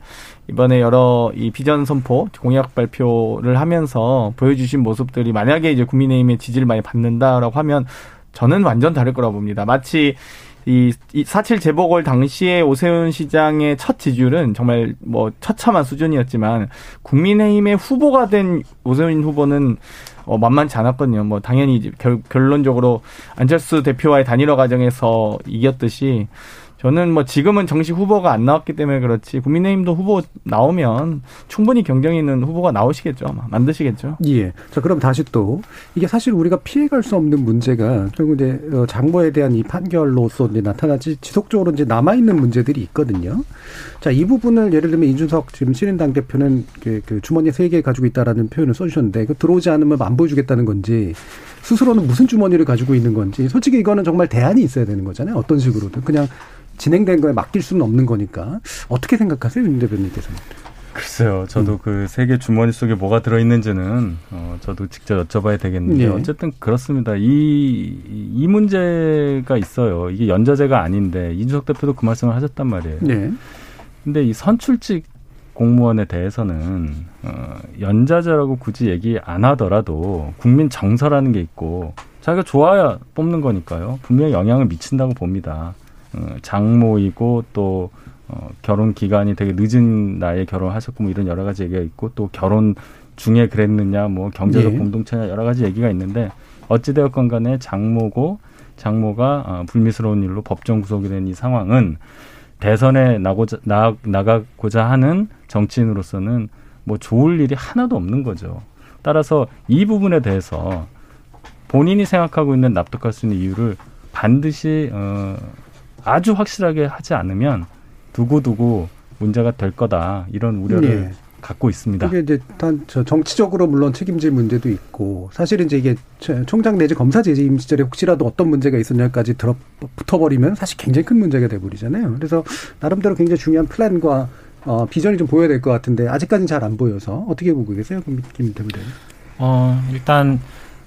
이번에 여러 이 비전 선포 공약 발표를 하면서 보여주신 모습들이 만약에 이제 국민의힘의 지지를 많이 받는다라고 하면 저는 완전 다를 거라고 봅니다. 마치 이 사칠 재보궐 당시에 오세훈 시장의 첫 지지율은 정말 뭐 처참한 수준이었지만 국민의힘의 후보가 된 오세훈 후보는 어, 만만치 않았거든요. 뭐 당연히 결, 결론적으로 안철수 대표와의 단일화 과정에서 이겼듯이 저는 뭐 지금은 정식 후보가 안 나왔기 때문에 그렇지 국민의힘도 후보 나오면 충분히 경쟁이 있는 후보가 나오시겠죠. 만드시겠죠. 예. 자, 그럼 다시 또 이게 사실 우리가 피해갈 수 없는 문제가 결국 이제 장모에 대한 이 판결로서 이제 나타나지 지속적으로 이제 남아있는 문제들이 있거든요. 자, 이 부분을 예를 들면 이준석 지금 신인당 대표는 그 주머니에 세 개 가지고 있다라는 표현을 써주셨는데 그 들어오지 않으면 안 보여주겠다는 건지 스스로는 무슨 주머니를 가지고 있는 건지. 솔직히 이거는 정말 대안이 있어야 되는 거잖아요. 어떤 식으로든. 그냥 진행된 거에 맡길 수는 없는 거니까. 어떻게 생각하세요, 윤 대변인께서는? 글쎄요. 저도 음. 그 세계 주머니 속에 뭐가 들어있는지는 어, 저도 직접 여쭤봐야 되겠는데 예. 어쨌든 그렇습니다. 이, 이 문제가 있어요. 이게 연좌제가 아닌데 이준석 대표도 그 말씀을 하셨단 말이에요. 예. 근데 이 선출직 공무원에 대해서는 어, 연좌제라고 굳이 얘기 안 하더라도 국민 정서라는 게 있고 자기가 좋아야 뽑는 거니까요. 분명히 영향을 미친다고 봅니다. 어, 장모이고 또 어, 결혼 기간이 되게 늦은 나이에 결혼하셨고 뭐 이런 여러 가지 얘기가 있고 또 결혼 중에 그랬느냐 뭐 경제적 예. 공동체냐 여러 가지 얘기가 있는데 어찌되었건 간에 장모고 장모가 어, 불미스러운 일로 법정 구속이 된 이 상황은 대선에 나고자, 나, 나가고자 하는 정치인으로서는 뭐 좋을 일이 하나도 없는 거죠. 따라서 이 부분에 대해서 본인이 생각하고 있는 납득할 수 있는 이유를 반드시 어, 아주 확실하게 하지 않으면 두고두고 문제가 될 거다. 이런 우려를 네. 갖고 있습니다. 이게 이제 단 저 정치적으로 물론 책임질 문제도 있고 사실 이제 이게 총장 내지 검사 재임 시절에 혹시라도 어떤 문제가 있었냐까지 들어 붙어버리면 사실 굉장히 큰 문제가 돼버리잖아요. 그래서 나름대로 굉장히 중요한 플랜과 어, 비전이 좀 보여야 될 것 같은데 아직까지는 잘 안 보여서 어떻게 보고 계세요, 김 대표님? 어 일단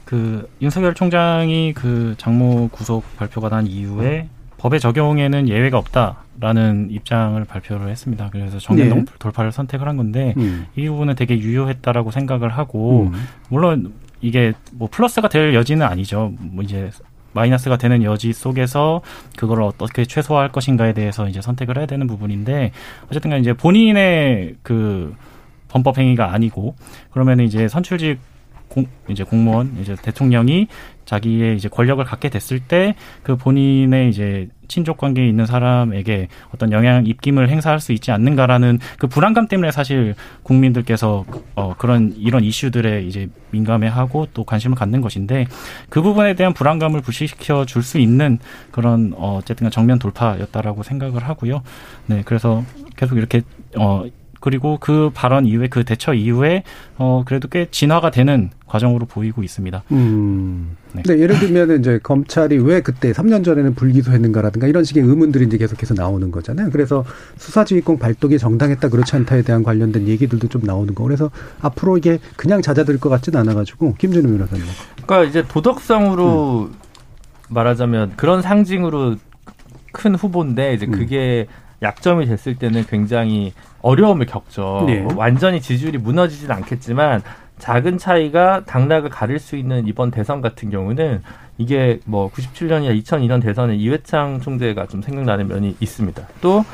그 윤석열 총장이 그 장모 구속 발표가 난 이후에 음. 법의 적용에는 예외가 없다라는 입장을 발표를 했습니다. 그래서 정면 네. 돌파를 선택을 한 건데 음. 이 부분은 되게 유효했다라고 생각을 하고 음. 물론 이게 뭐 플러스가 될 여지는 아니죠. 뭐 이제 마이너스가 되는 여지 속에서 그걸 어떻게 최소화할 것인가에 대해서 이제 선택을 해야 되는 부분인데 어쨌든 간에 이제 본인의 그 범법 행위가 아니고 그러면 이제 선출직 공, 이제 공무원, 이제 대통령이 자기의 이제 권력을 갖게 됐을 때 그 본인의 이제 친족 관계에 있는 사람에게 어떤 영향 입김을 행사할 수 있지 않는가라는 그 불안감 때문에 사실 국민들께서 어, 그런 이런 이슈들에 이제 민감해하고 또 관심을 갖는 것인데 그 부분에 대한 불안감을 불식시켜 줄 수 있는 그런 어, 어쨌든 정면 돌파였다라고 생각을 하고요. 네, 그래서 계속 이렇게 어. 그리고 그 발언 이후에 그 대처 이후에 어 그래도 꽤 진화가 되는 과정으로 보이고 있습니다. 음. 네. 근데 예를 들면 이제 검찰이 왜 그때 삼 년 전에는 불기소했는가라든가 이런 식의 의문들이 이제 계속해서 나오는 거잖아요. 그래서 수사지휘권 발동이 정당했다 그렇지 않다에 대한 관련된 얘기들도 좀 나오는 거. 그래서 앞으로 이게 그냥 잦아들 것 같지는 않아가지고 김준우 변호사님. 그러니까 이제 도덕성으로 음. 말하자면 그런 상징으로 큰 후보인데 이제 그게 음. 약점이 됐을 때는 굉장히 어려움을 겪죠. 네. 완전히 지지율이 무너지진 않겠지만 작은 차이가 당락을 가릴 수 있는 이번 대선 같은 경우는 이게 뭐 구십칠 년이나 이천이 년 대선에 이회창 총재가 좀 생각나는 면이 있습니다. 또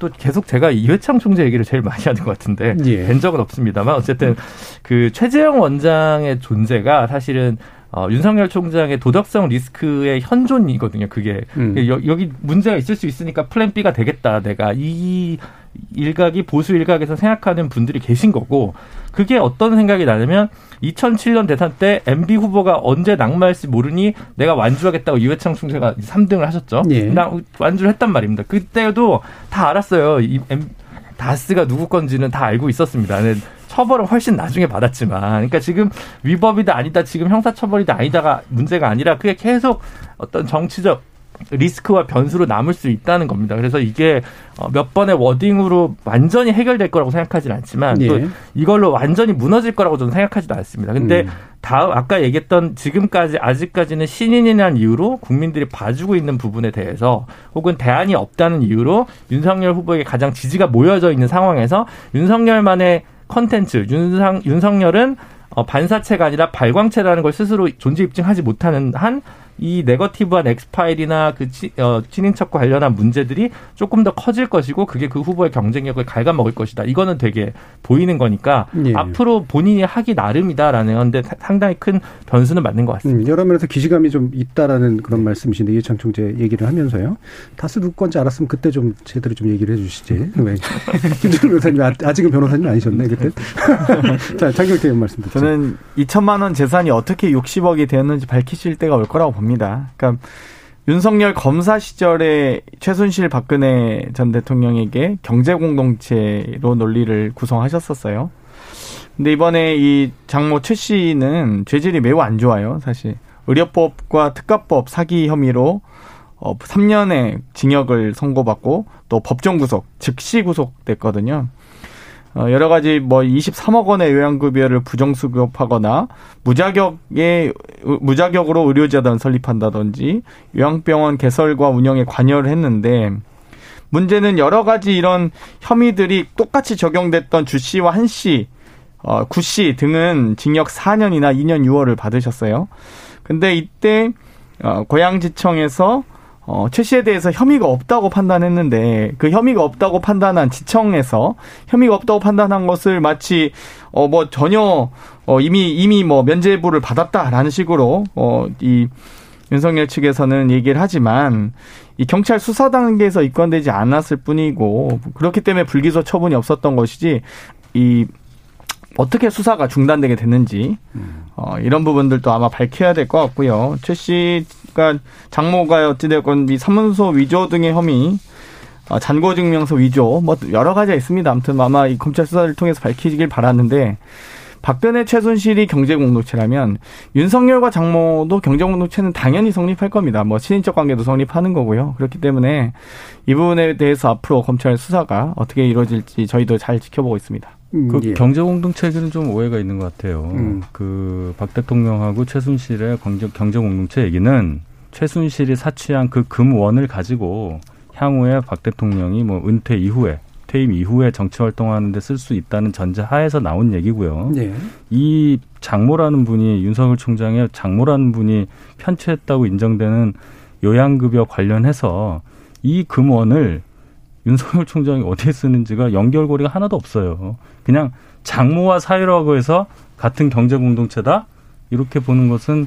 또 계속 제가 이회창 총재 얘기를 제일 많이 하는 것 같은데 예. 된 적은 없습니다만 어쨌든 그 최재형 원장의 존재가 사실은 어, 윤석열 총장의 도덕성 리스크의 현존이거든요. 그게 음. 여, 여기 문제가 있을 수 있으니까 플랜 B가 되겠다. 내가 이 일각이 보수 일각에서 생각하는 분들이 계신 거고 그게 어떤 생각이 나냐면 이천칠 년 대선 때 엠비 후보가 언제 낙마할지 모르니 내가 완주하겠다고 이회창 총재가 삼 등을 하셨죠. 예. 나 완주를 했단 말입니다. 그때도 다 알았어요. 이, 엠, 다스가 누구 건지는 다 알고 있었습니다. 처벌은 훨씬 나중에 받았지만 그러니까 지금 위법이다 아니다 지금 형사처벌이다 아니다가 문제가 아니라 그게 계속 어떤 정치적 리스크와 변수로 남을 수 있다는 겁니다. 그래서 이게 몇 번의 워딩으로 완전히 해결될 거라고 생각하지는 않지만 예. 또 이걸로 완전히 무너질 거라고 저는 생각하지도 않습니다. 근데 음. 다음 아까 얘기했던 지금까지 아직까지는 신인이라는 이유로 국민들이 봐주고 있는 부분에 대해서 혹은 대안이 없다는 이유로 윤석열 후보에게 가장 지지가 모여져 있는 상황에서 윤석열만의 콘텐츠 윤상, 윤석열은 어, 반사체가 아니라 발광체라는 걸 스스로 존재 입증하지 못하는 한 이 네거티브한 엑스파일이나 그 치, 어, 친인척과 관련한 문제들이 조금 더 커질 것이고 그게 그 후보의 경쟁력을 갉아먹을 것이다. 이거는 되게 보이는 거니까 예. 앞으로 본인이 하기 나름이다라는 건데 상당히 큰 변수는 맞는 것 같습니다. 음, 여러 면에서 기시감이 좀 있다라는 그런 말씀이신데 이회창 총재 얘기를 하면서요. 다스 누구 건지 알았으면 그때 좀 제대로 좀 얘기를 해 주시지. 왜 김준우 변호사님 아, 아직은 변호사님 아니셨네 그때. 자 장경태 의원 말씀 듣죠. 저는 이천만 원 재산이 어떻게 육십억이 되었는지 밝히실 때가 올 거라고 봅니다. 그러니까 윤석열 검사 시절에 최순실 박근혜 전 대통령에게 경제공동체로 논리를 구성하셨었어요. 근데 이번에 이 장모 최 씨는 죄질이 매우 안 좋아요. 사실 의료법과 특가법 사기 혐의로 삼 년의 징역을 선고받고 또 법정 구속, 즉시 구속됐거든요. 여러 가지 뭐 이십삼억 원의 요양급여를 부정수급하거나 무자격에 무자격으로 의료재단 설립한다든지 요양병원 개설과 운영에 관여를 했는데, 문제는 여러 가지 이런 혐의들이 똑같이 적용됐던 주 씨와 한 씨, 어, 구 씨 등은 징역 사 년이나 이 년 유월을 받으셨어요. 근데 이때 어, 고양지청에서 어, 최 씨에 대해서 혐의가 없다고 판단했는데, 그 혐의가 없다고 판단한 지청에서 혐의가 없다고 판단한 것을 마치 어, 뭐 전혀 어, 이미 이미 뭐 면죄부를 받았다라는 식으로 어, 이 윤석열 측에서는 얘기를 하지만, 이 경찰 수사 단계에서 입건되지 않았을 뿐이고, 그렇기 때문에 불기소 처분이 없었던 것이지, 이 어떻게 수사가 중단되게 됐는지, 어, 이런 부분들도 아마 밝혀야 될 것 같고요. 최 씨가, 장모가 어찌되었건 이 사문서 위조 등의 혐의, 어, 잔고증명서 위조, 뭐 여러 가지가 있습니다. 아무튼 아마 이 검찰 수사를 통해서 밝히길 바랐는데, 박근혜, 최순실이 경제공동체라면 윤석열과 장모도 경제공동체는 당연히 성립할 겁니다. 뭐 친인척 관계도 성립하는 거고요. 그렇기 때문에 이 부분에 대해서 앞으로 검찰 수사가 어떻게 이루어질지 저희도 잘 지켜보고 있습니다. 음, 그 예. 경제공동체에는 좀 오해가 있는 것 같아요. 음. 그 박 대통령하고 최순실의 경제, 경제공동체 얘기는 최순실이 사취한 그 금원을 가지고 향후에 박 대통령이 뭐 은퇴 이후에, 퇴임 이후에 정치 활동하는 데 쓸 수 있다는 전제하에서 나온 얘기고요. 네. 이 장모라는 분이, 윤석열 총장의 장모라는 분이 편취했다고 인정되는 요양급여 관련해서 이 금원을 윤석열 총장이 어디에 쓰는지가 연결고리가 하나도 없어요. 그냥 장모와 사이라고 해서 같은 경제공동체다 이렇게 보는 것은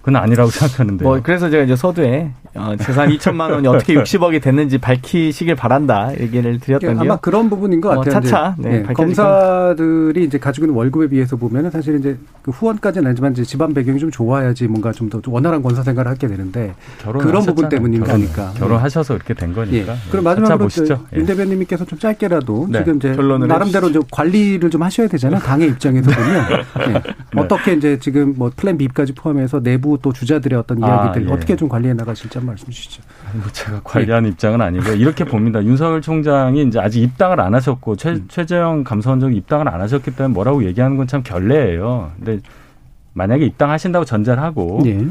그건 아니라고 생각하는데요. 뭐 그래서 제가 이제 서두에 어, 재산 이천만 원이 어떻게 육십억이 됐는지 밝히시길 바란다 얘기를 드렸던데요. 아마 그런 부분인 것 같아요. 어, 차차 이제, 네, 네, 검사들이 이제 가지고 있는 월급에 비해서 보면은 사실 이제 그 후원까지는 아니지만 이제 집안 배경이 좀 좋아야지 뭔가 좀 더 원활한 권사 생활을 하게 되는데, 그런 부분 때문인 거니까. 결혼하셔서 이렇게 된 거니까. 예. 그럼 마지막으로 윤 대변인님께서 좀 짧게라도 네. 지금 이제 나름대로 해주시... 관리를 좀 하셔야 되잖아요. 당의 입장에서 보면 네. 네. 어떻게 이제 지금 뭐 플랜 B까지 포함해서 내부 또 주자들의 어떤 이야기들 아, 예. 어떻게 좀 관리해 나가실지 한 말씀 주시죠. 뭐 제가 관리하는 예. 입장은 아니고요. 이렇게 봅니다. 윤석열 총장이 이제 아직 입당을 안 하셨고 최, 음. 최재형 감사원장이 입당을 안 하셨기 때문에 뭐라고 얘기하는 건 참 결례예요. 근데 만약에 입당하신다고 전제를 하고 예.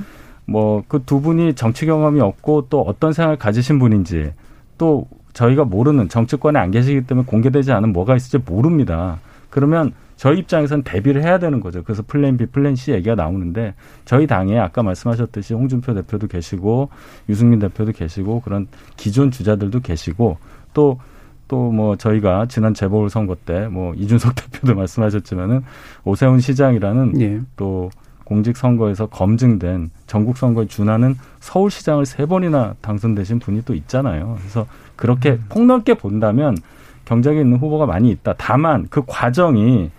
뭐 그 두 분이 정치 경험이 없고 또 어떤 생각을 가지신 분인지, 또 저희가 모르는, 정치권에 안 계시기 때문에 공개되지 않은 뭐가 있을지 모릅니다. 그러면 저희 입장에서는 대비를 해야 되는 거죠. 그래서 플랜 B, 플랜 C 얘기가 나오는데, 저희 당에 아까 말씀하셨듯이 홍준표 대표도 계시고 유승민 대표도 계시고 그런 기존 주자들도 계시고, 또 또 뭐 저희가 지난 재보궐선거 때 뭐 이준석 대표도 말씀하셨지만은 오세훈 시장이라는 예. 또 공직선거에서 검증된 전국선거에 준하는 서울시장을 세 번이나 당선되신 분이 또 있잖아요. 그래서 그렇게 음. 폭넓게 본다면 경쟁에 있는 후보가 많이 있다. 다만 그 과정이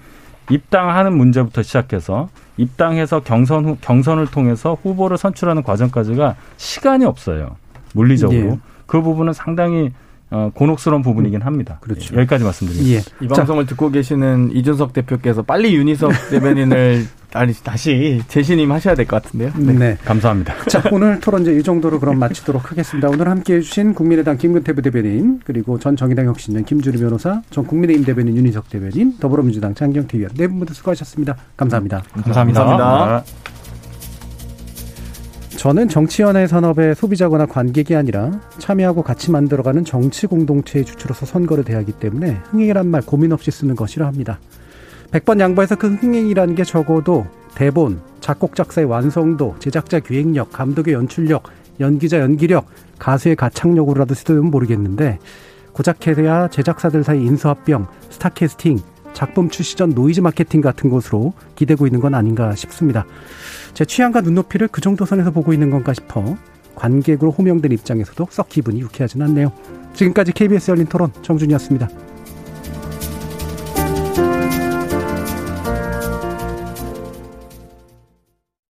입당하는 문제부터 시작해서 입당해서 경선 후, 경선을 통해서 후보를 선출하는 과정까지가 시간이 없어요. 물리적으로. 예. 그 부분은 상당히 곤혹스러운 부분이긴 합니다. 그렇죠. 예. 여기까지 말씀드립니다. 예. 이 방송을 자. 듣고 계시는 이준석 대표께서 빨리 윤희석 대변인을 아니, 다시 재신임하셔야 될 것 같은데요. 네. 네, 감사합니다. 자, 오늘 토론 이제 이 정도로 그럼 마치도록 하겠습니다. 오늘 함께해 주신 국민의당 김근태 부대변인, 그리고 전 정의당 혁신위원 김준우 변호사, 전 국민의힘 대변인 윤희석 대변인, 더불어민주당 장경태 위원 네 분 모두 수고하셨습니다. 감사합니다. 감사합니다. 감사합니다. 저는 정치연예 산업의 소비자거나 관객이 아니라 참여하고 같이 만들어가는 정치 공동체의 주체로서 선거를 대하기 때문에 흥행이란 말 고민 없이 쓰는 거 싫어합니다. 백 번 양보해서 그 흥행이라는 게 적어도 대본, 작곡 작사의 완성도, 제작자 기획력, 감독의 연출력, 연기자 연기력, 가수의 가창력으로라도 쓰면 모르겠는데, 고작해야 제작사들 사이 인수합병, 스타캐스팅, 작품 출시 전 노이즈 마케팅 같은 것으로 기대고 있는 건 아닌가 싶습니다. 제 취향과 눈높이를 그 정도 선에서 보고 있는 건가 싶어 관객으로 호명된 입장에서도 썩 기분이 유쾌하진 않네요. 지금까지 케이비에스 열린 토론 정준이었습니다.